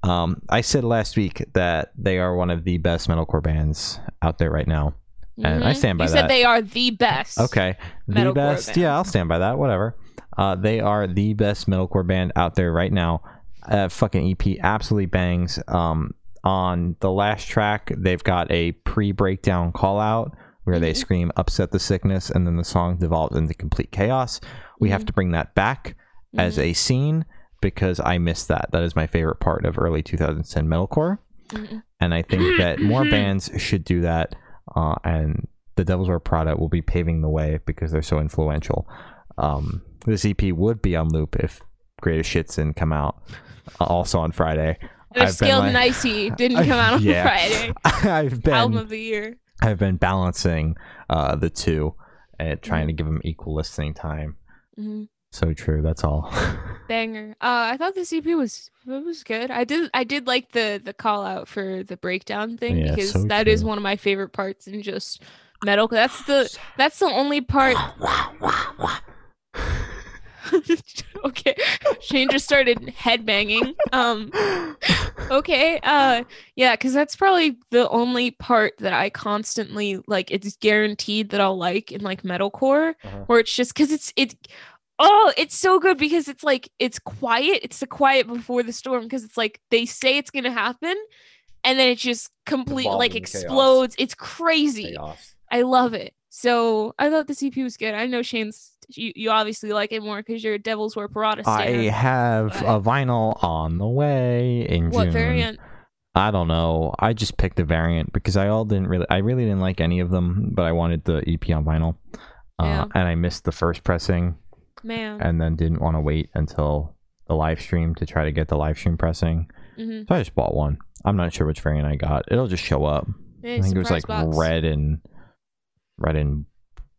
Um, I said last week that they are one of the best metalcore bands out there right now. And mm-hmm. I stand by you that. You said they are the best. Okay. The best. Band. Yeah, I'll stand by that. Whatever. Uh, they are the best metalcore band out there right now. Uh, fucking E P absolutely bangs. Um, on the last track, they've got a pre-breakdown call out where mm-hmm. they scream, upset the sickness, and then the song devolves into complete chaos. We mm-hmm. have to bring that back mm-hmm. as a scene because I miss that. That is my favorite part of early two thousand ten metalcore. Mm-hmm. And I think that more bands should do that. Uh, and the Devils Wear Prada will be paving the way because they're so influential. Um, this E P would be on loop if Greatest Shits didn't come out uh, also on Friday. And Scaled and Icy didn't come out on yeah. Friday. I've been, Album of the year. I've been balancing uh, the two and trying mm-hmm. to give them equal listening time. Mm-hmm. So true. That's all. Banger. Uh, I thought this E P was it was good. I did I did like the the call out for the breakdown thing yeah, because so that true. is one of my favorite parts in just metal. That's the that's the only part. Okay, Shane just started headbanging. Um, okay. Uh, yeah, because that's probably the only part that I constantly like. It's guaranteed that I'll like in like metalcore, uh-huh. where it's just because it's it. Oh, it's so good because it's like, it's quiet. It's the quiet before the storm because it's like they say it's going to happen and then it just completely like explodes. Chaos. It's crazy. Chaos. I love it. So I thought the E P was good. I know Shane's, you, you obviously like it more because you're a Devils Wear Prada standard. I have but... a vinyl on the way in what June. What variant? I don't know. I just picked a variant because I all didn't really, I really didn't like any of them, but I wanted the E P on vinyl uh, yeah. and I missed the first pressing. Man. And then didn't want to wait until the live stream to try to get the live stream pressing. Mm-hmm. So I just bought one. I'm not sure which variant I got. It'll just show up. Hey, I think it was like box. red and red and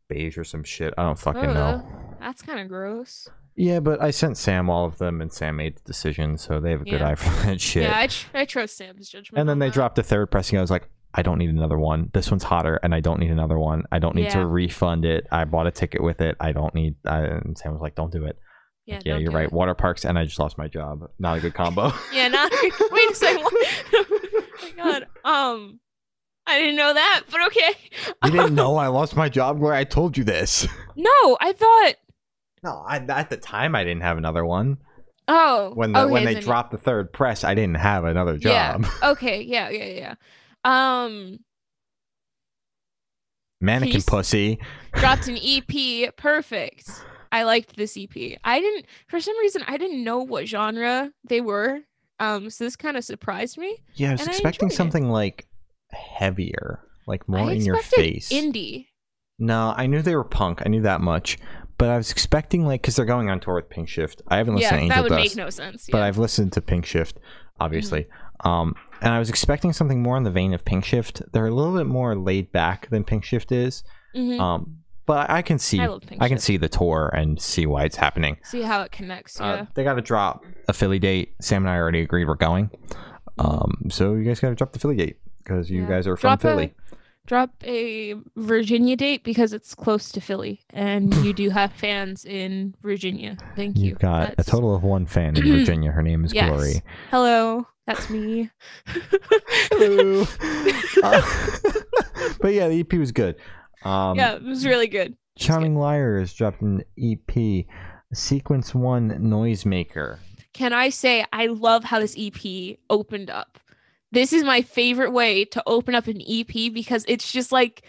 beige or some shit. I don't fucking oh, know. That's kind of gross. Yeah, but I sent Sam all of them and Sam made the decision, so they have a yeah. good eye for that shit. Yeah, I, tr- I trust Sam's judgment. And then they that. dropped the third pressing. I was like, I don't need another one. This one's hotter, and I don't need another one. I don't need yeah. to refund it. I bought a ticket with it. I don't need... I, and Sam was like, don't do it. Yeah, like, yeah you're right. It. Water parks, and I just lost my job. Not a good combo. yeah, not... Wait a second. Oh, my God. Um, I didn't know that, but okay. You didn't know I lost my job, Gloria? I told you this. No, I thought... No, I, at the time, I didn't have another one. Oh. When the, okay, when they dropped the third press, I didn't have another job. Yeah. Okay, yeah, yeah, yeah. Um, Mannequin Pussy dropped an E P. Perfect. I liked this E P. I didn't, for some reason, I didn't know what genre they were. Um, so this kind of surprised me. Yeah, I was expecting I something it. like heavier, like more I in your face. Indie. No, I knew they were punk. I knew that much, but I was expecting like because they're going on tour with Pinkshift. I haven't listened yeah, to Angel Dust. That would Dust, make no sense. Yeah. But I've listened to Pinkshift, obviously. Mm-hmm. Um. And I was expecting something more in the vein of Pinkshift. They're a little bit more laid back than Pinkshift is, mm-hmm. um, but I can see I, I can see the tour and see why it's happening. See how it connects. Yeah, uh, they got to drop a Philly date. Sam and I already agreed we're going, um, so you guys got to drop the Philly date because you yeah. guys are from drop Philly. A, drop a Virginia date because it's close to Philly and you do have fans in Virginia. Thank you. You've got that's... a total of one fan in Virginia. Her name is yes. Glory. Hello. That's me. Hello. Uh, but yeah, the E P was good. Um, yeah, it was really good. Was Charming good. Liars dropped an E P, Sequence One Noisemaker. Can I say I love how this E P opened up? This is my favorite way to open up an E P because it's just like,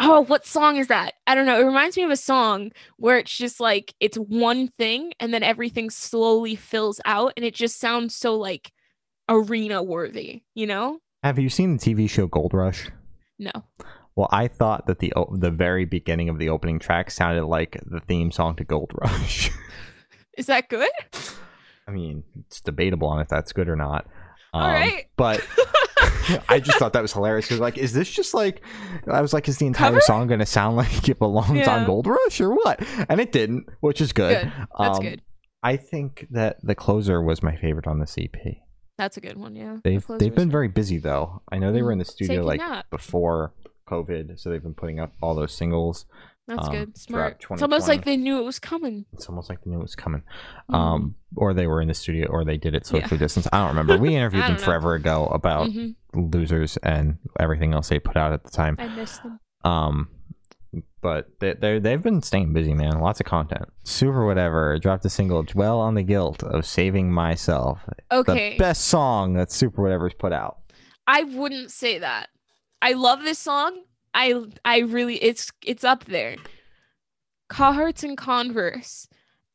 oh, what song is that? I don't know. It reminds me of a song where it's just like, it's one thing and then everything slowly fills out and it just sounds so like arena worthy, you know? Have you seen the T V show Gold Rush? No. Well, I thought that the the very beginning of the opening track sounded like the theme song to Gold Rush. Is that good? I mean, it's debatable on if that's good or not. Um, All right. But I just thought that was hilarious. Because like, is this just like, I was like, is the entire Cover? song going to sound like it belongs yeah. on Gold Rush or what? And it didn't, which is good. good. That's um, good. I think that the closer was my favorite on this E P. That's a good one, yeah. They've, the they've been good. very busy, though. I know they were in the studio like before COVID, so they've been putting up all those singles. That's um, good. Smart. It's almost like they knew it was coming. It's almost like they knew it was coming. Mm. Um, or they were in the studio or they did it socially yeah. distanced. I don't remember. We interviewed them know. forever ago about mm-hmm. Losers and everything else they put out at the time. I missed them. Um, but they, they, they've been staying busy, man. Lots of content. Super Whatever dropped a single, Dwell on the Guilt of Saving Myself. Okay. The best song that Super Whatever's put out. I wouldn't say that. I love this song. I I really it's it's up there. Carhartts and Converse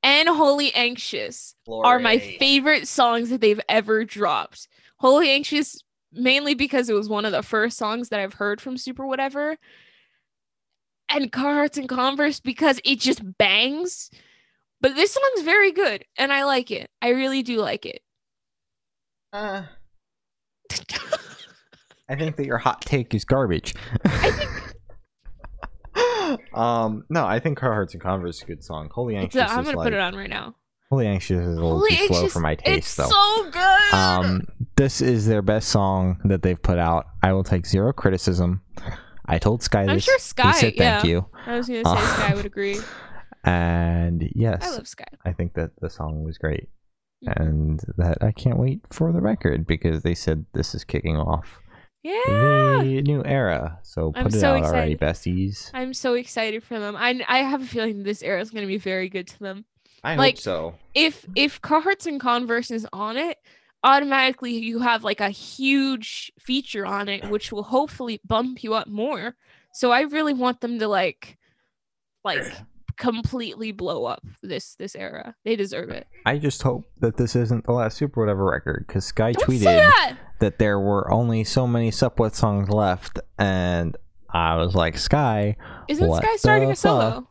and Wholly Anxious Glory. are my favorite songs that they've ever dropped. Wholly Anxious mainly because it was one of the first songs that I've heard from Super Whatever, and Carhartts and Converse because it just bangs. But this song's very good and I like it. I really do like it. Uh. I think that your hot take is garbage. I think... um, no, I think Carhartts and Converse is a good song. Holy Anxious a, I'm gonna is like... put it on right now. Holy Anxious is a little Holy too Anxious, slow for my taste, it's though. It's so good! Um, this is their best song that they've put out. I will take zero criticism. I told Sky this. I'm sure Sky, he said yeah. thank you. I was gonna say uh, Sky would agree. And yes. I love Sky. I think that the song was great. Mm-hmm. And that I can't wait for the record because they said this is kicking off. Yeah, the new era. So put I'm it so out excited. already, besties. I'm so excited for them. I I have a feeling this era is going to be very good to them. I like, hope so. If if Carhartts and Converse is on it, automatically you have like a huge feature on it, which will hopefully bump you up more. So I really want them to like, like completely blow up this this era. They deserve it. I just hope that this isn't the last Super Whatever record because Sky Don't tweeted. Say that! that there were only so many Supwet songs left, and I was like, Sky, isn't what Sky starting a solo?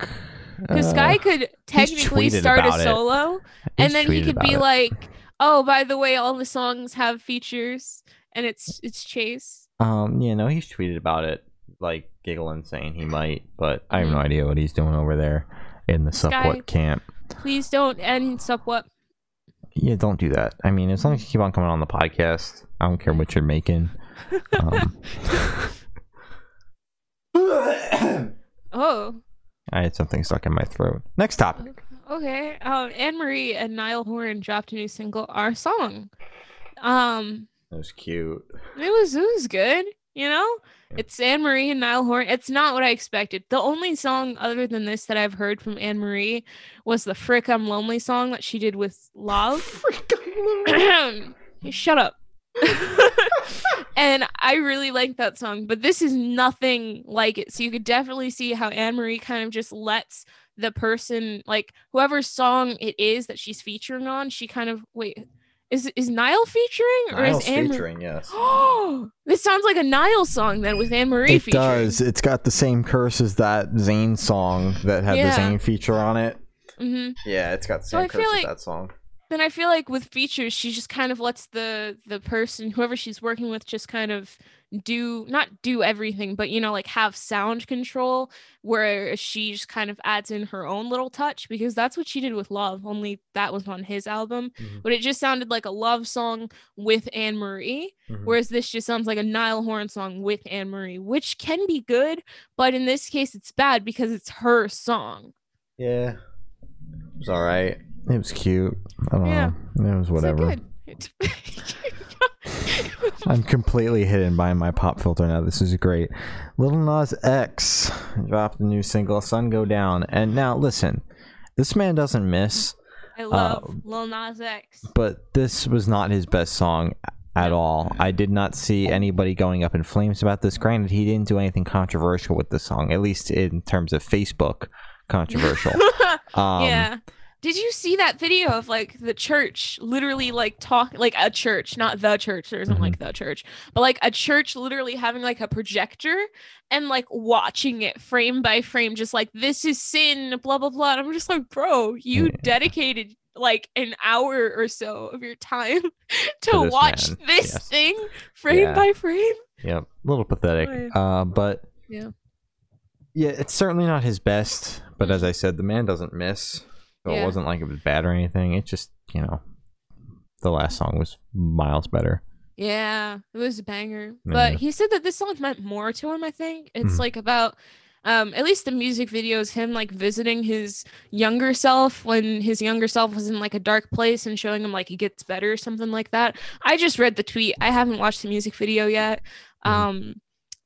Because uh, Sky could technically start a solo, and then he could be it. like, oh, by the way, all the songs have features, and it's it's Chase. Um, you know, he's tweeted about it, like giggling, saying he might, but I have no idea what he's doing over there in the Supwet camp. Please don't end Supwet. Yeah, don't do that. I mean, as long as you keep on coming on the podcast, I don't care what you're making. Um, oh. I had something stuck in my throat. Next topic. Okay. Um, Anne-Marie and Niall Horan dropped a new single, Our Song. Um, that was cute. It was, it was good, you know? Yeah. It's Anne-Marie and Niall Horan. It's not what I expected. The only song other than this that I've heard from Anne-Marie was the Frick I'm Lonely song that she did with Love. Frick I'm Lonely. Shut up. And I really like that song, but this is nothing like it. So you could definitely see how Anne-Marie kind of just lets the person, like whoever's song it is that she's featuring on, she kind of wait. Is is Niall featuring or Niall's is Anne-Marie featuring? Yes. Oh, this sounds like a Niall song then with Anne-Marie. It featuring. does. It's got the same curse as that Zane song that had yeah. the Zane feature on it. Mm-hmm. Yeah, it's got the same so curse like- as that song. Then I feel like with features, she just kind of lets the the person, whoever she's working with, just kind of do, not do everything, but, you know, like have sound control, where she just kind of adds in her own little touch, because that's what she did with Love, only that was on his album. Mm-hmm. But it just sounded like a Love song with Anne-Marie, mm-hmm. whereas this just sounds like a Niall Horan song with Anne-Marie, which can be good, but in this case it's bad because it's her song. Yeah. It was all right. It was cute. I don't yeah. know. It was whatever. It's so good. I'm completely hidden by my pop filter now. This is great. Lil Nas X dropped the new single, Sun Go Down. And now, listen, this man doesn't miss. I love uh, Lil Nas X. But this was not his best song at all. I did not see anybody going up in flames about this. Granted, he didn't do anything controversial with the song, at least in terms of Facebook controversial. um, yeah. Did you see that video of like the church literally like talk like a church, not the church, there isn't mm-hmm. like the church, but like a church literally having like a projector and like watching it frame by frame, just like, this is sin, blah, blah, blah. And I'm just like, bro, you yeah. dedicated like an hour or so of your time to, to this watch man. this yes. thing frame yeah. by frame. Yeah, a little pathetic, but, uh, but yeah. yeah, it's certainly not his best. But as I said, the man doesn't miss. So yeah. It wasn't like it was bad or anything. It just, you know, the last song was miles better. Yeah, it was a banger. Yeah. But he said that this song meant more to him, I think. It's mm-hmm. like about, um, at least the music video is him like visiting his younger self when his younger self was in like a dark place and showing him like he gets better or something like that. I just read the tweet. I haven't watched the music video yet. Mm-hmm. Um,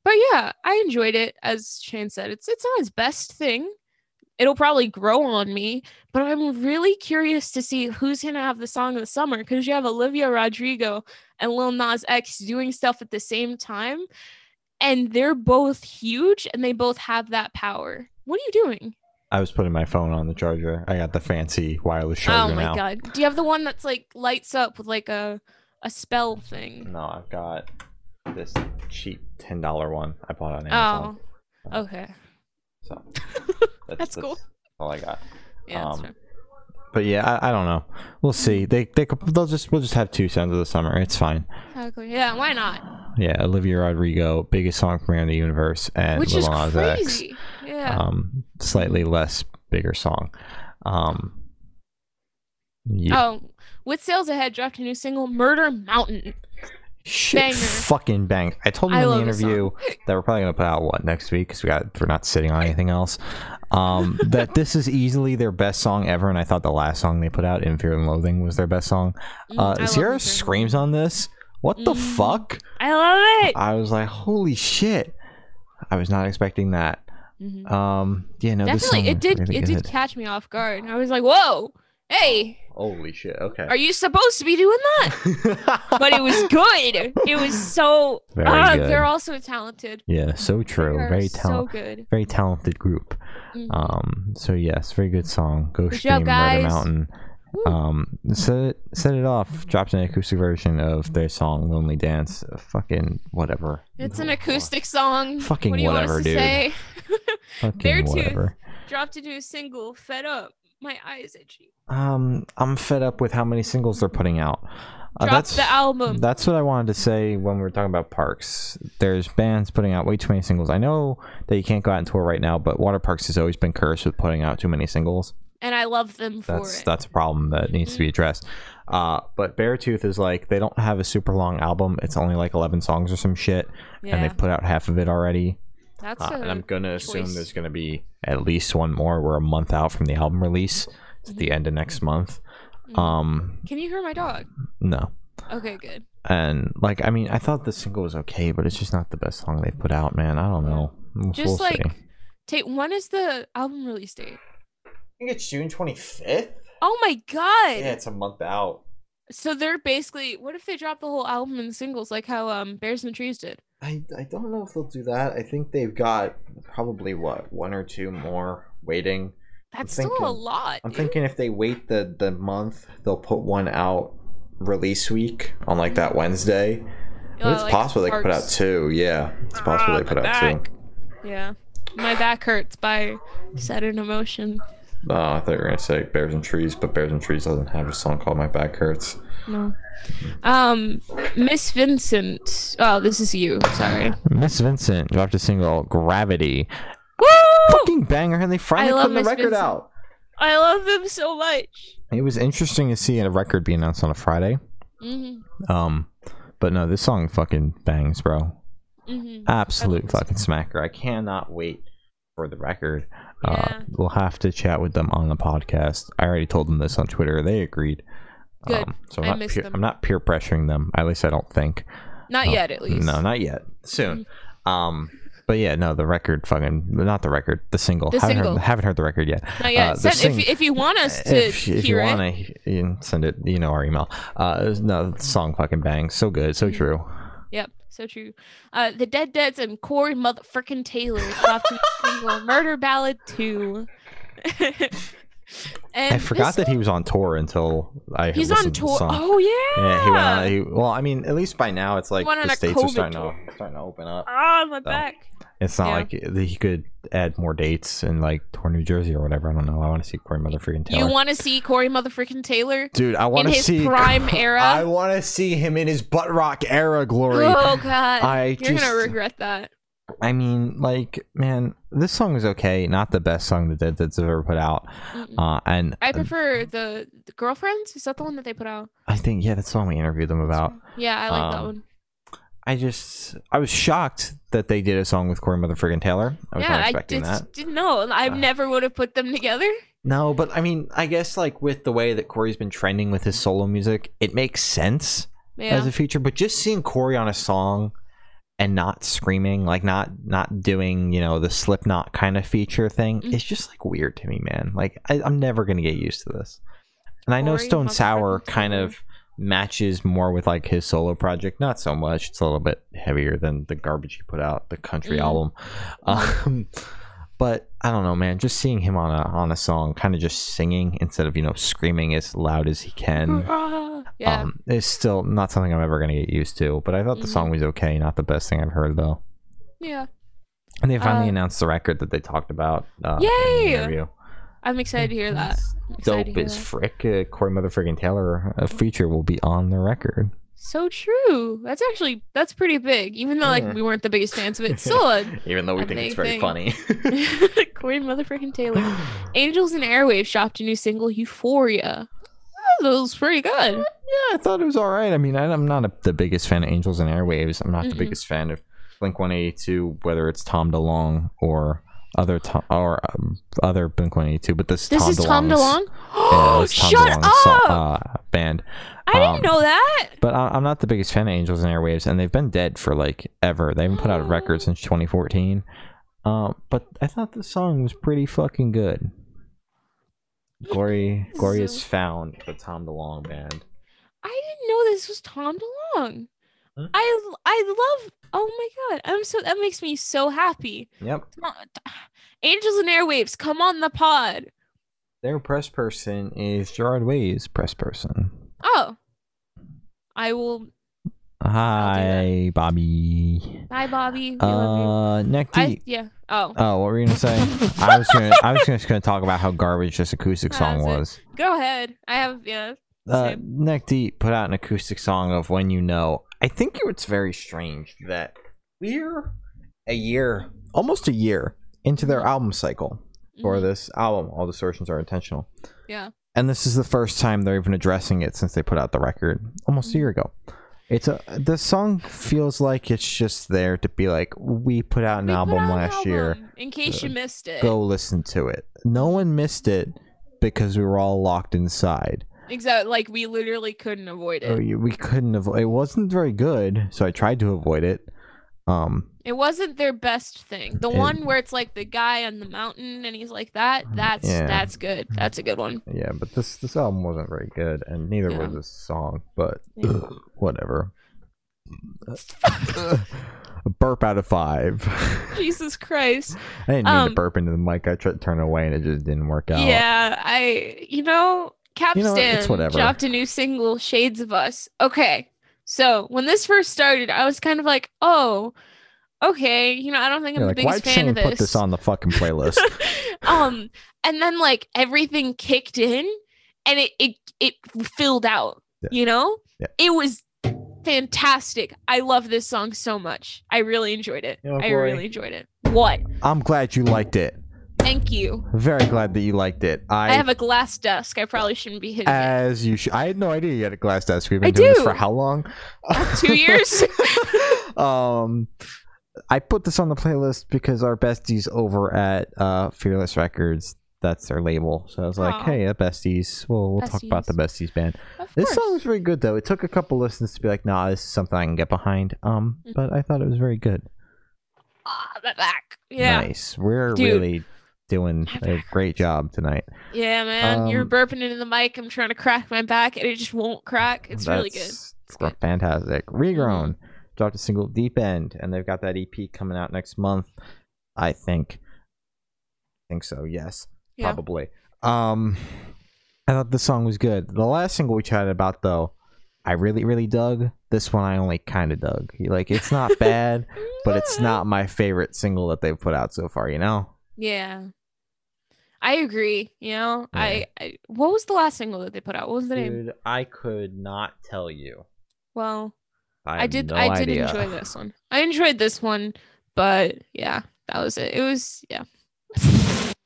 but yeah, I enjoyed it. As Shane said, it's it's not his best thing. It'll probably grow on me, but I'm really curious to see who's going to have the song of the summer, because you have Olivia Rodrigo and Lil Nas X doing stuff at the same time, and they're both huge, and they both have that power. What are you doing? I was putting my phone on the charger. I got the fancy wireless charger now. Oh, my God. Do you have the one that's, like, lights up with, like, a, a spell thing? No, I've got this cheap ten dollars one I bought on Amazon. Oh, okay. So... That's, that's cool. That's all I got. Yeah, um, that's but yeah, I, I don't know. We'll see. They they they'll just we'll just have two sounds of the summer. It's fine. Exactly. Yeah. Why not? Yeah. Olivia Rodrigo, biggest song premiere in the universe, and which Lil is Nas crazy. X, yeah. Um, slightly less bigger song. Um. Yeah. Oh, with sales ahead, dropped a new single, Murder Mountain. Shit, banger. Fucking bang! I told him I in the interview that we're probably gonna put out what next week because we got we're not sitting on anything else. Um, that this is easily their best song ever, and I thought the last song they put out, "In Fear and Loathing," was their best song. Uh, mm, Ciara screams on this. What mm. the fuck? I love it. I was like, holy shit! I was not expecting that. Mm-hmm. Um, yeah, no, definitely this song it did. Really it good. did catch me off guard. I was like, whoa. Hey, holy shit. Okay, are you supposed to be doing that? But it was good. It was so very uh, good. They're also talented. Yeah, so true. Very talented. So good. Very talented group. Mm-hmm. Um, so yes, very good song. Go good stream Murder Mountain. Woo. Um, set it, set it off. Dropped an acoustic version of their song "Lonely Dance." Uh, fucking whatever. It's no, an acoustic song. Fucking what do you whatever, want us to dude. Say? Beartooth dropped a new single, "Fed Up." My eye is itchy. Um, I'm fed up with how many singles they're putting out. Uh, Drop that's, the album. That's what I wanted to say when we were talking about Parks. There's bands putting out way too many singles. I know that you can't go out and tour right now, but Waterparks has always been cursed with putting out too many singles. And I love them for that's, it. That's a problem that needs mm-hmm. to be addressed. Uh, but Beartooth is like, they don't have a super long album. It's only like eleven songs or some shit. Yeah. And they've put out half of it already. That's uh, and I'm going to assume there's going to be at least one more. We're a month out from the album release. It's mm-hmm. at the end of next month. Mm-hmm. Um, Can you hear my dog? No. Okay, good. And, like, I mean, I thought the single was okay, but it's just not the best song they put out, man. I don't know. We'll, just, we'll like, Tate, when is the album release date? I think it's June twenty-fifth. Oh, my God. Yeah, it's a month out. So they're basically, what if they drop the whole album in singles like how um, Bears and Trees did? I, I don't know if they'll do that. I think they've got probably, what, one or two more waiting. That's thinking, still a lot. I'm dude. thinking if they wait the, the month, they'll put one out release week on, like, that Wednesday. Uh, but it's like possible Parks. They could put out two, yeah. It's possible ah, they put out back. two. Yeah. My back hurts by sudden emotion. Oh, I thought you were going to say Bears and Trees, but Bears and Trees doesn't have a song called My Back Hurts. No. Um, Miss Vincent. Oh, this is you. Sorry. Miss Vincent dropped a single, Gravity. Woo! Fucking banger, and they finally put the record Vincent. out. I love them so much. It was interesting to see a record be announced on a Friday. Mm-hmm. Um, but no, this song fucking bangs, bro. Mm-hmm. Absolute fucking smacker. I cannot wait for the record. Yeah. Uh, we'll have to chat with them on the podcast. I already told them this on Twitter. They agreed. Good. Um, so I'm, I not peer, them. I'm not peer pressuring them. At least I don't think. Not uh, yet, at least. No, not yet. Soon. Mm-hmm. Um, but yeah, no, the record fucking, not the record, the single. The haven't, single. Heard, haven't heard the record yet. Not yet. Uh, send, sing- if, you, if you want us to if, hear if you want to send it, you know, our email. Uh, no, the song fucking bangs. So good. So mm-hmm. true. Yep. So true. Uh, the Dead Deads and Corey motherfucking Taylor dropped a single, Murder Ballad two. And I forgot that one, he was on tour until I he's listened on tour. To the song. Oh yeah. Yeah, he went on. He, well, I mean, at least by now it's like the states are starting tour. to starting to open up. Ah, oh, my so back. It's not yeah. like he could add more dates and like tour New Jersey or whatever. I don't know. I want to see Corey motherfucking Taylor. You want to see Corey motherfucking Taylor, dude? I want to see prime era. I want to see him in his butt rock era glory. Oh god, I you're just, gonna regret that. I mean, like, man, this song is okay. Not the best song the Dead Deads have ever put out. Uh, and I prefer the, the Girlfriends. Is that the one that they put out? I think, yeah, that's the one we interviewed them about. Yeah, I like um, that one. I just, I was shocked that they did a song with Corey motherfucking Taylor. I was yeah, not expecting I just that. didn't know. I uh, never would have put them together. No, but I mean, I guess like with the way that Corey's been trending with his solo music, it makes sense yeah. as a feature. But just seeing Corey on a song and not screaming, like not not doing, you know, the Slipknot kind of feature thing, mm-hmm. it's just like weird to me, man. Like I, I'm never gonna get used to this. And I know Corey Stone Sour kind of matches more with like his solo project, not so much. It's a little bit heavier than the garbage he put out, the country mm-hmm. album. Um, but I don't know, man. Just seeing him on a on a song, kind of just singing instead of, you know, screaming as loud as he can. Yeah. Um, it's still not something I'm ever going to get used to, but I thought the mm-hmm. song was okay. Not the best thing I've heard, though. Yeah. And they finally uh, announced the record that they talked about. Uh, yay! In the interview. I'm excited to hear that. Dope as that. frick. Uh, Corey motherfucking Taylor, a feature, will be on the record. So true. That's actually, that's pretty big. Even though, like, mm. we weren't the biggest fans of it, still a, even though we think it's very thing. funny. Corey motherfucking Taylor. Angels and Airwaves dropped a new single, Euphoria. That was pretty good. Yeah, I thought it was all right. I mean, I'm not a, the biggest fan of Angels and Airwaves. I'm not mm-hmm. the biggest fan of Blink one eighty-two, whether it's Tom DeLonge or other Tom, or um, other Blink one eighty-two. But this, this Tom is DeLonge's, Tom DeLonge. Oh, yeah, Tom shut DeLonge's, up! Uh, band. I um, didn't know that. But I, I'm not the biggest fan of Angels and Airwaves, and they've been dead for like ever. They haven't put out a record since twenty fourteen. Uh, but I thought the song was pretty fucking good. Glory, Glory is found, the Tom DeLonge band. I didn't know this was Tom DeLonge. Huh? I I love. Oh my god, I'm so that makes me so happy. Yep. Angels and Airwaves, come on the pod. Their press person is Gerard Way's press person. Oh, I will. Hi, Bobby. Hi, Bobby. We uh, love you. Neck Deep. I, yeah. Oh. Oh, what were you gonna say? I was gonna, I was just gonna talk about how garbage this acoustic song was. It. Go ahead. I have yeah. Uh, Neck Deep put out an acoustic song of When You Know. I think it's very strange that we're a year, almost a year, into their album cycle mm-hmm. for this album. All Distortions Are Intentional. Yeah. And this is the first time they're even addressing it since they put out the record almost mm-hmm. a year ago. It's a the song feels like it's just there to be like, we put out an we album out last an album, year in case you missed it, go listen to it. No one missed it because we were all locked inside. Exactly, like we literally couldn't avoid it. Oh, we couldn't avoid it. Wasn't very good, so I tried to avoid it. Um, it wasn't their best thing. The it, one where it's like the guy on the mountain and he's like that. That's yeah. that's good. That's a good one. Yeah, but this this album wasn't very good, and neither yeah. was this song. But yeah. ugh, whatever. A burp out of five. Jesus Christ! I didn't mean um, to burp into the mic. I tried to turn it away, and it just didn't work out. Yeah, I you know Capstan you know, dropped a new single, Shades of Us. Okay, so when this first started, I was kind of like, oh. Okay, you know, I don't think I'm You're the like, biggest fan of this. Why'd Shane put this on the fucking playlist? Um, and then like everything kicked in and it it, it filled out, yeah. you know, yeah. It was fantastic. I love this song so much. I really enjoyed it. Oh, I really enjoyed it. What? I'm glad you liked it. Thank you. Very glad that you liked it. I, I have a glass desk. I probably shouldn't be hitting as it. You should. I had no idea you had a glass desk. We've been I doing do. this for how long? Two years. um, I put this on the playlist because our besties over at uh, Fearless Records, that's their label. So I was like, Aww. hey, the besties. Well, we'll besties. talk about the besties band. Of this course. song was very good, though. It took a couple listens to be like, nah, this is something I can get behind. Um, mm-hmm. But I thought it was very good. Ah, oh, my back. Yeah. Nice. We're Dude. really doing a great job tonight. Yeah, man. Um, You're burping into the mic. I'm trying to crack my back, and it just won't crack. It's that's really good. It's fantastic. Regrown dropped a single, Deep End, and they've got that E P coming out next month. I think. I think so. Yes. Yeah. Probably. Um, I thought the song was good. The last single we chatted about, though, I really, really dug. This one I only kind of dug. Like, it's not bad, but it's not my favorite single that they've put out so far, you know? Yeah. I agree. You know, yeah. I, I what was the last single that they put out? What was the Dude, name? I could not tell you. Well, I, I did. No I did idea. enjoy this one. I enjoyed this one, but yeah, that was it. It was yeah.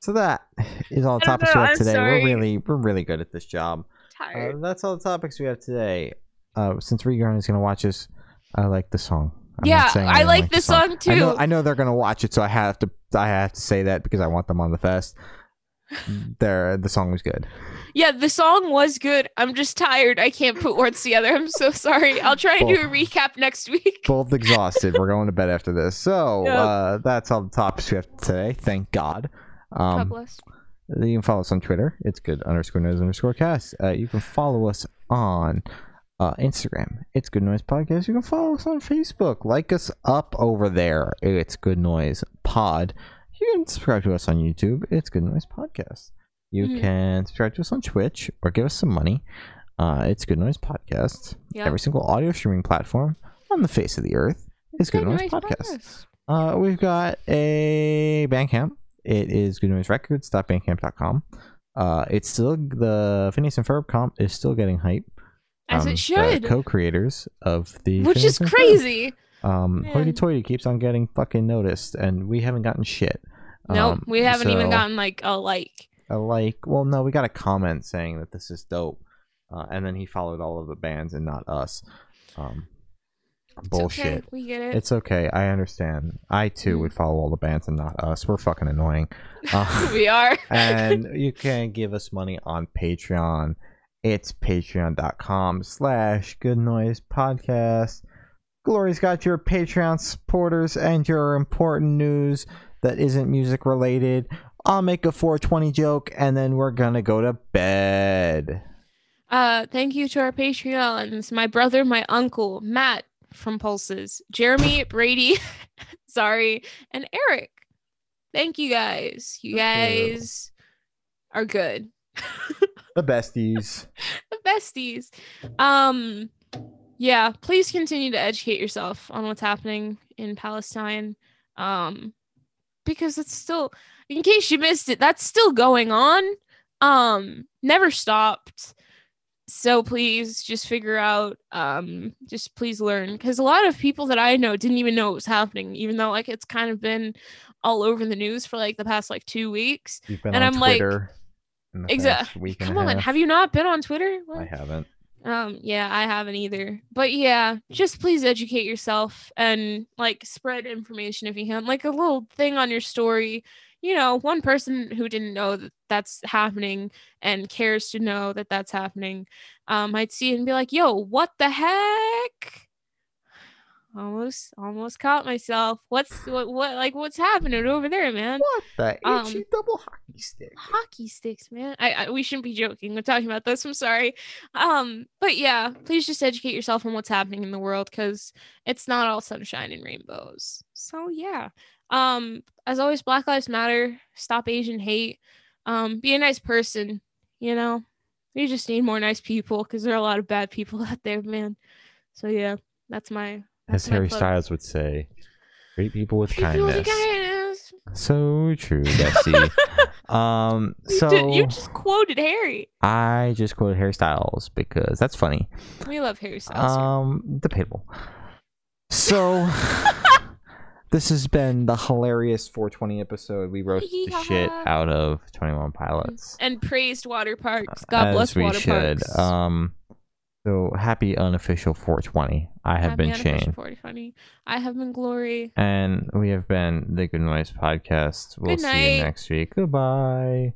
So that is all the topics know, we have I'm today. Sorry. We're really we're really good at this job. Tired. Uh, that's all the topics we have today. Uh, since Regan is gonna watch this, I like the song. I'm yeah, I like, like the song, song too. I know, I know they're gonna watch it, so I have to. I have to say that because I want them on the fest. There, the song was good. Yeah, the song was good. I'm just tired. I can't put words together. I'm so sorry. I'll try and both, do a recap next week. Both exhausted. We're going to bed after this. So yep. uh, that's all the topics we have today. Thank God. Um, God bless. You can follow us on Twitter. It's good underscore noise underscore cast. Uh, you can follow us on. Uh, Instagram, it's Good Noise Podcast. You can follow us on Facebook. Like us up over there. It's Good Noise Pod. You can subscribe to us on YouTube. It's Good Noise Podcast. You mm. can subscribe to us on Twitch or give us some money. Uh, it's Good Noise Podcast. Yep. Every single audio streaming platform on the face of the earth is Good, Good Noise, Noise Podcast. Podcast. Uh, we've got a Bandcamp. It is good noise records dot bandcamp dot com. Uh, it's still the Phineas and Ferb comp is still getting hype. As it should. Co-creators of the, which is crazy. Um, Hoity Toity keeps on getting fucking noticed, and we haven't gotten shit. Nope, um, we haven't so, even gotten like a like. A like? Well, no, we got a comment saying that this is dope, uh, and then he followed all of the bands and not us. Um, it's bullshit. Okay. We get it. It's okay. I understand. I too mm. would follow all the bands and not us. We're fucking annoying. Uh, we are. And you can give us money on Patreon. It's patreon.com slash good noise podcast. Glory's got your Patreon supporters and your important news that isn't music related. I'll make a four twenty joke and then we're going to go to bed. Uh, thank you to our Patreons. My brother, my uncle, Matt from Pulses, Jeremy, Brady, sorry, and Eric. Thank you guys. You guys are good. The besties. The besties. Um, yeah, please continue to educate yourself on what's happening in Palestine. Um, because it's still, in case you missed it, that's still going on. Um, never stopped. So please just figure out, um, just please learn. Because a lot of people that I know didn't even know what was happening, even though like it's kind of been all over the news for like the past like two weeks. You've been and on I'm Twitter. like Exactly. Come on, have you not been on Twitter? What? I haven't. Um, yeah, I haven't either. But yeah, just please educate yourself and like spread information if you can. Like a little thing on your story, you know, one person who didn't know that that's happening and cares to know that that's happening, um, might see it and be like, "Yo, what the heck?" Almost, almost caught myself. What's what, what, like, what's happening over there, man? What the itchy um, double hockey stick? Hockey sticks, man. I, I, we shouldn't be joking. We're talking about this. I'm sorry. Um, but yeah, please just educate yourself on what's happening in the world because it's not all sunshine and rainbows. So yeah. Um, as always, Black Lives Matter. Stop Asian hate. Um, be a nice person. You know, we just need more nice people because there are a lot of bad people out there, man. So yeah, that's my. As Harry Styles would say, treat people with kindness. So true, Bessie. Um, so you, did, you just quoted Harry. I just quoted Harry Styles because that's funny. We love Harry Styles. Um, debatable. So this has been the hilarious four twenty episode. We roasted yeah. the shit out of Twenty One Pilots and praised Waterparks. God As bless we Waterparks. Should. Um, so happy unofficial four twenty. I have happy been Shane. four twenty. I have been Glory. And we have been the Good Noise Podcast. We'll Good night. See you next week. Goodbye.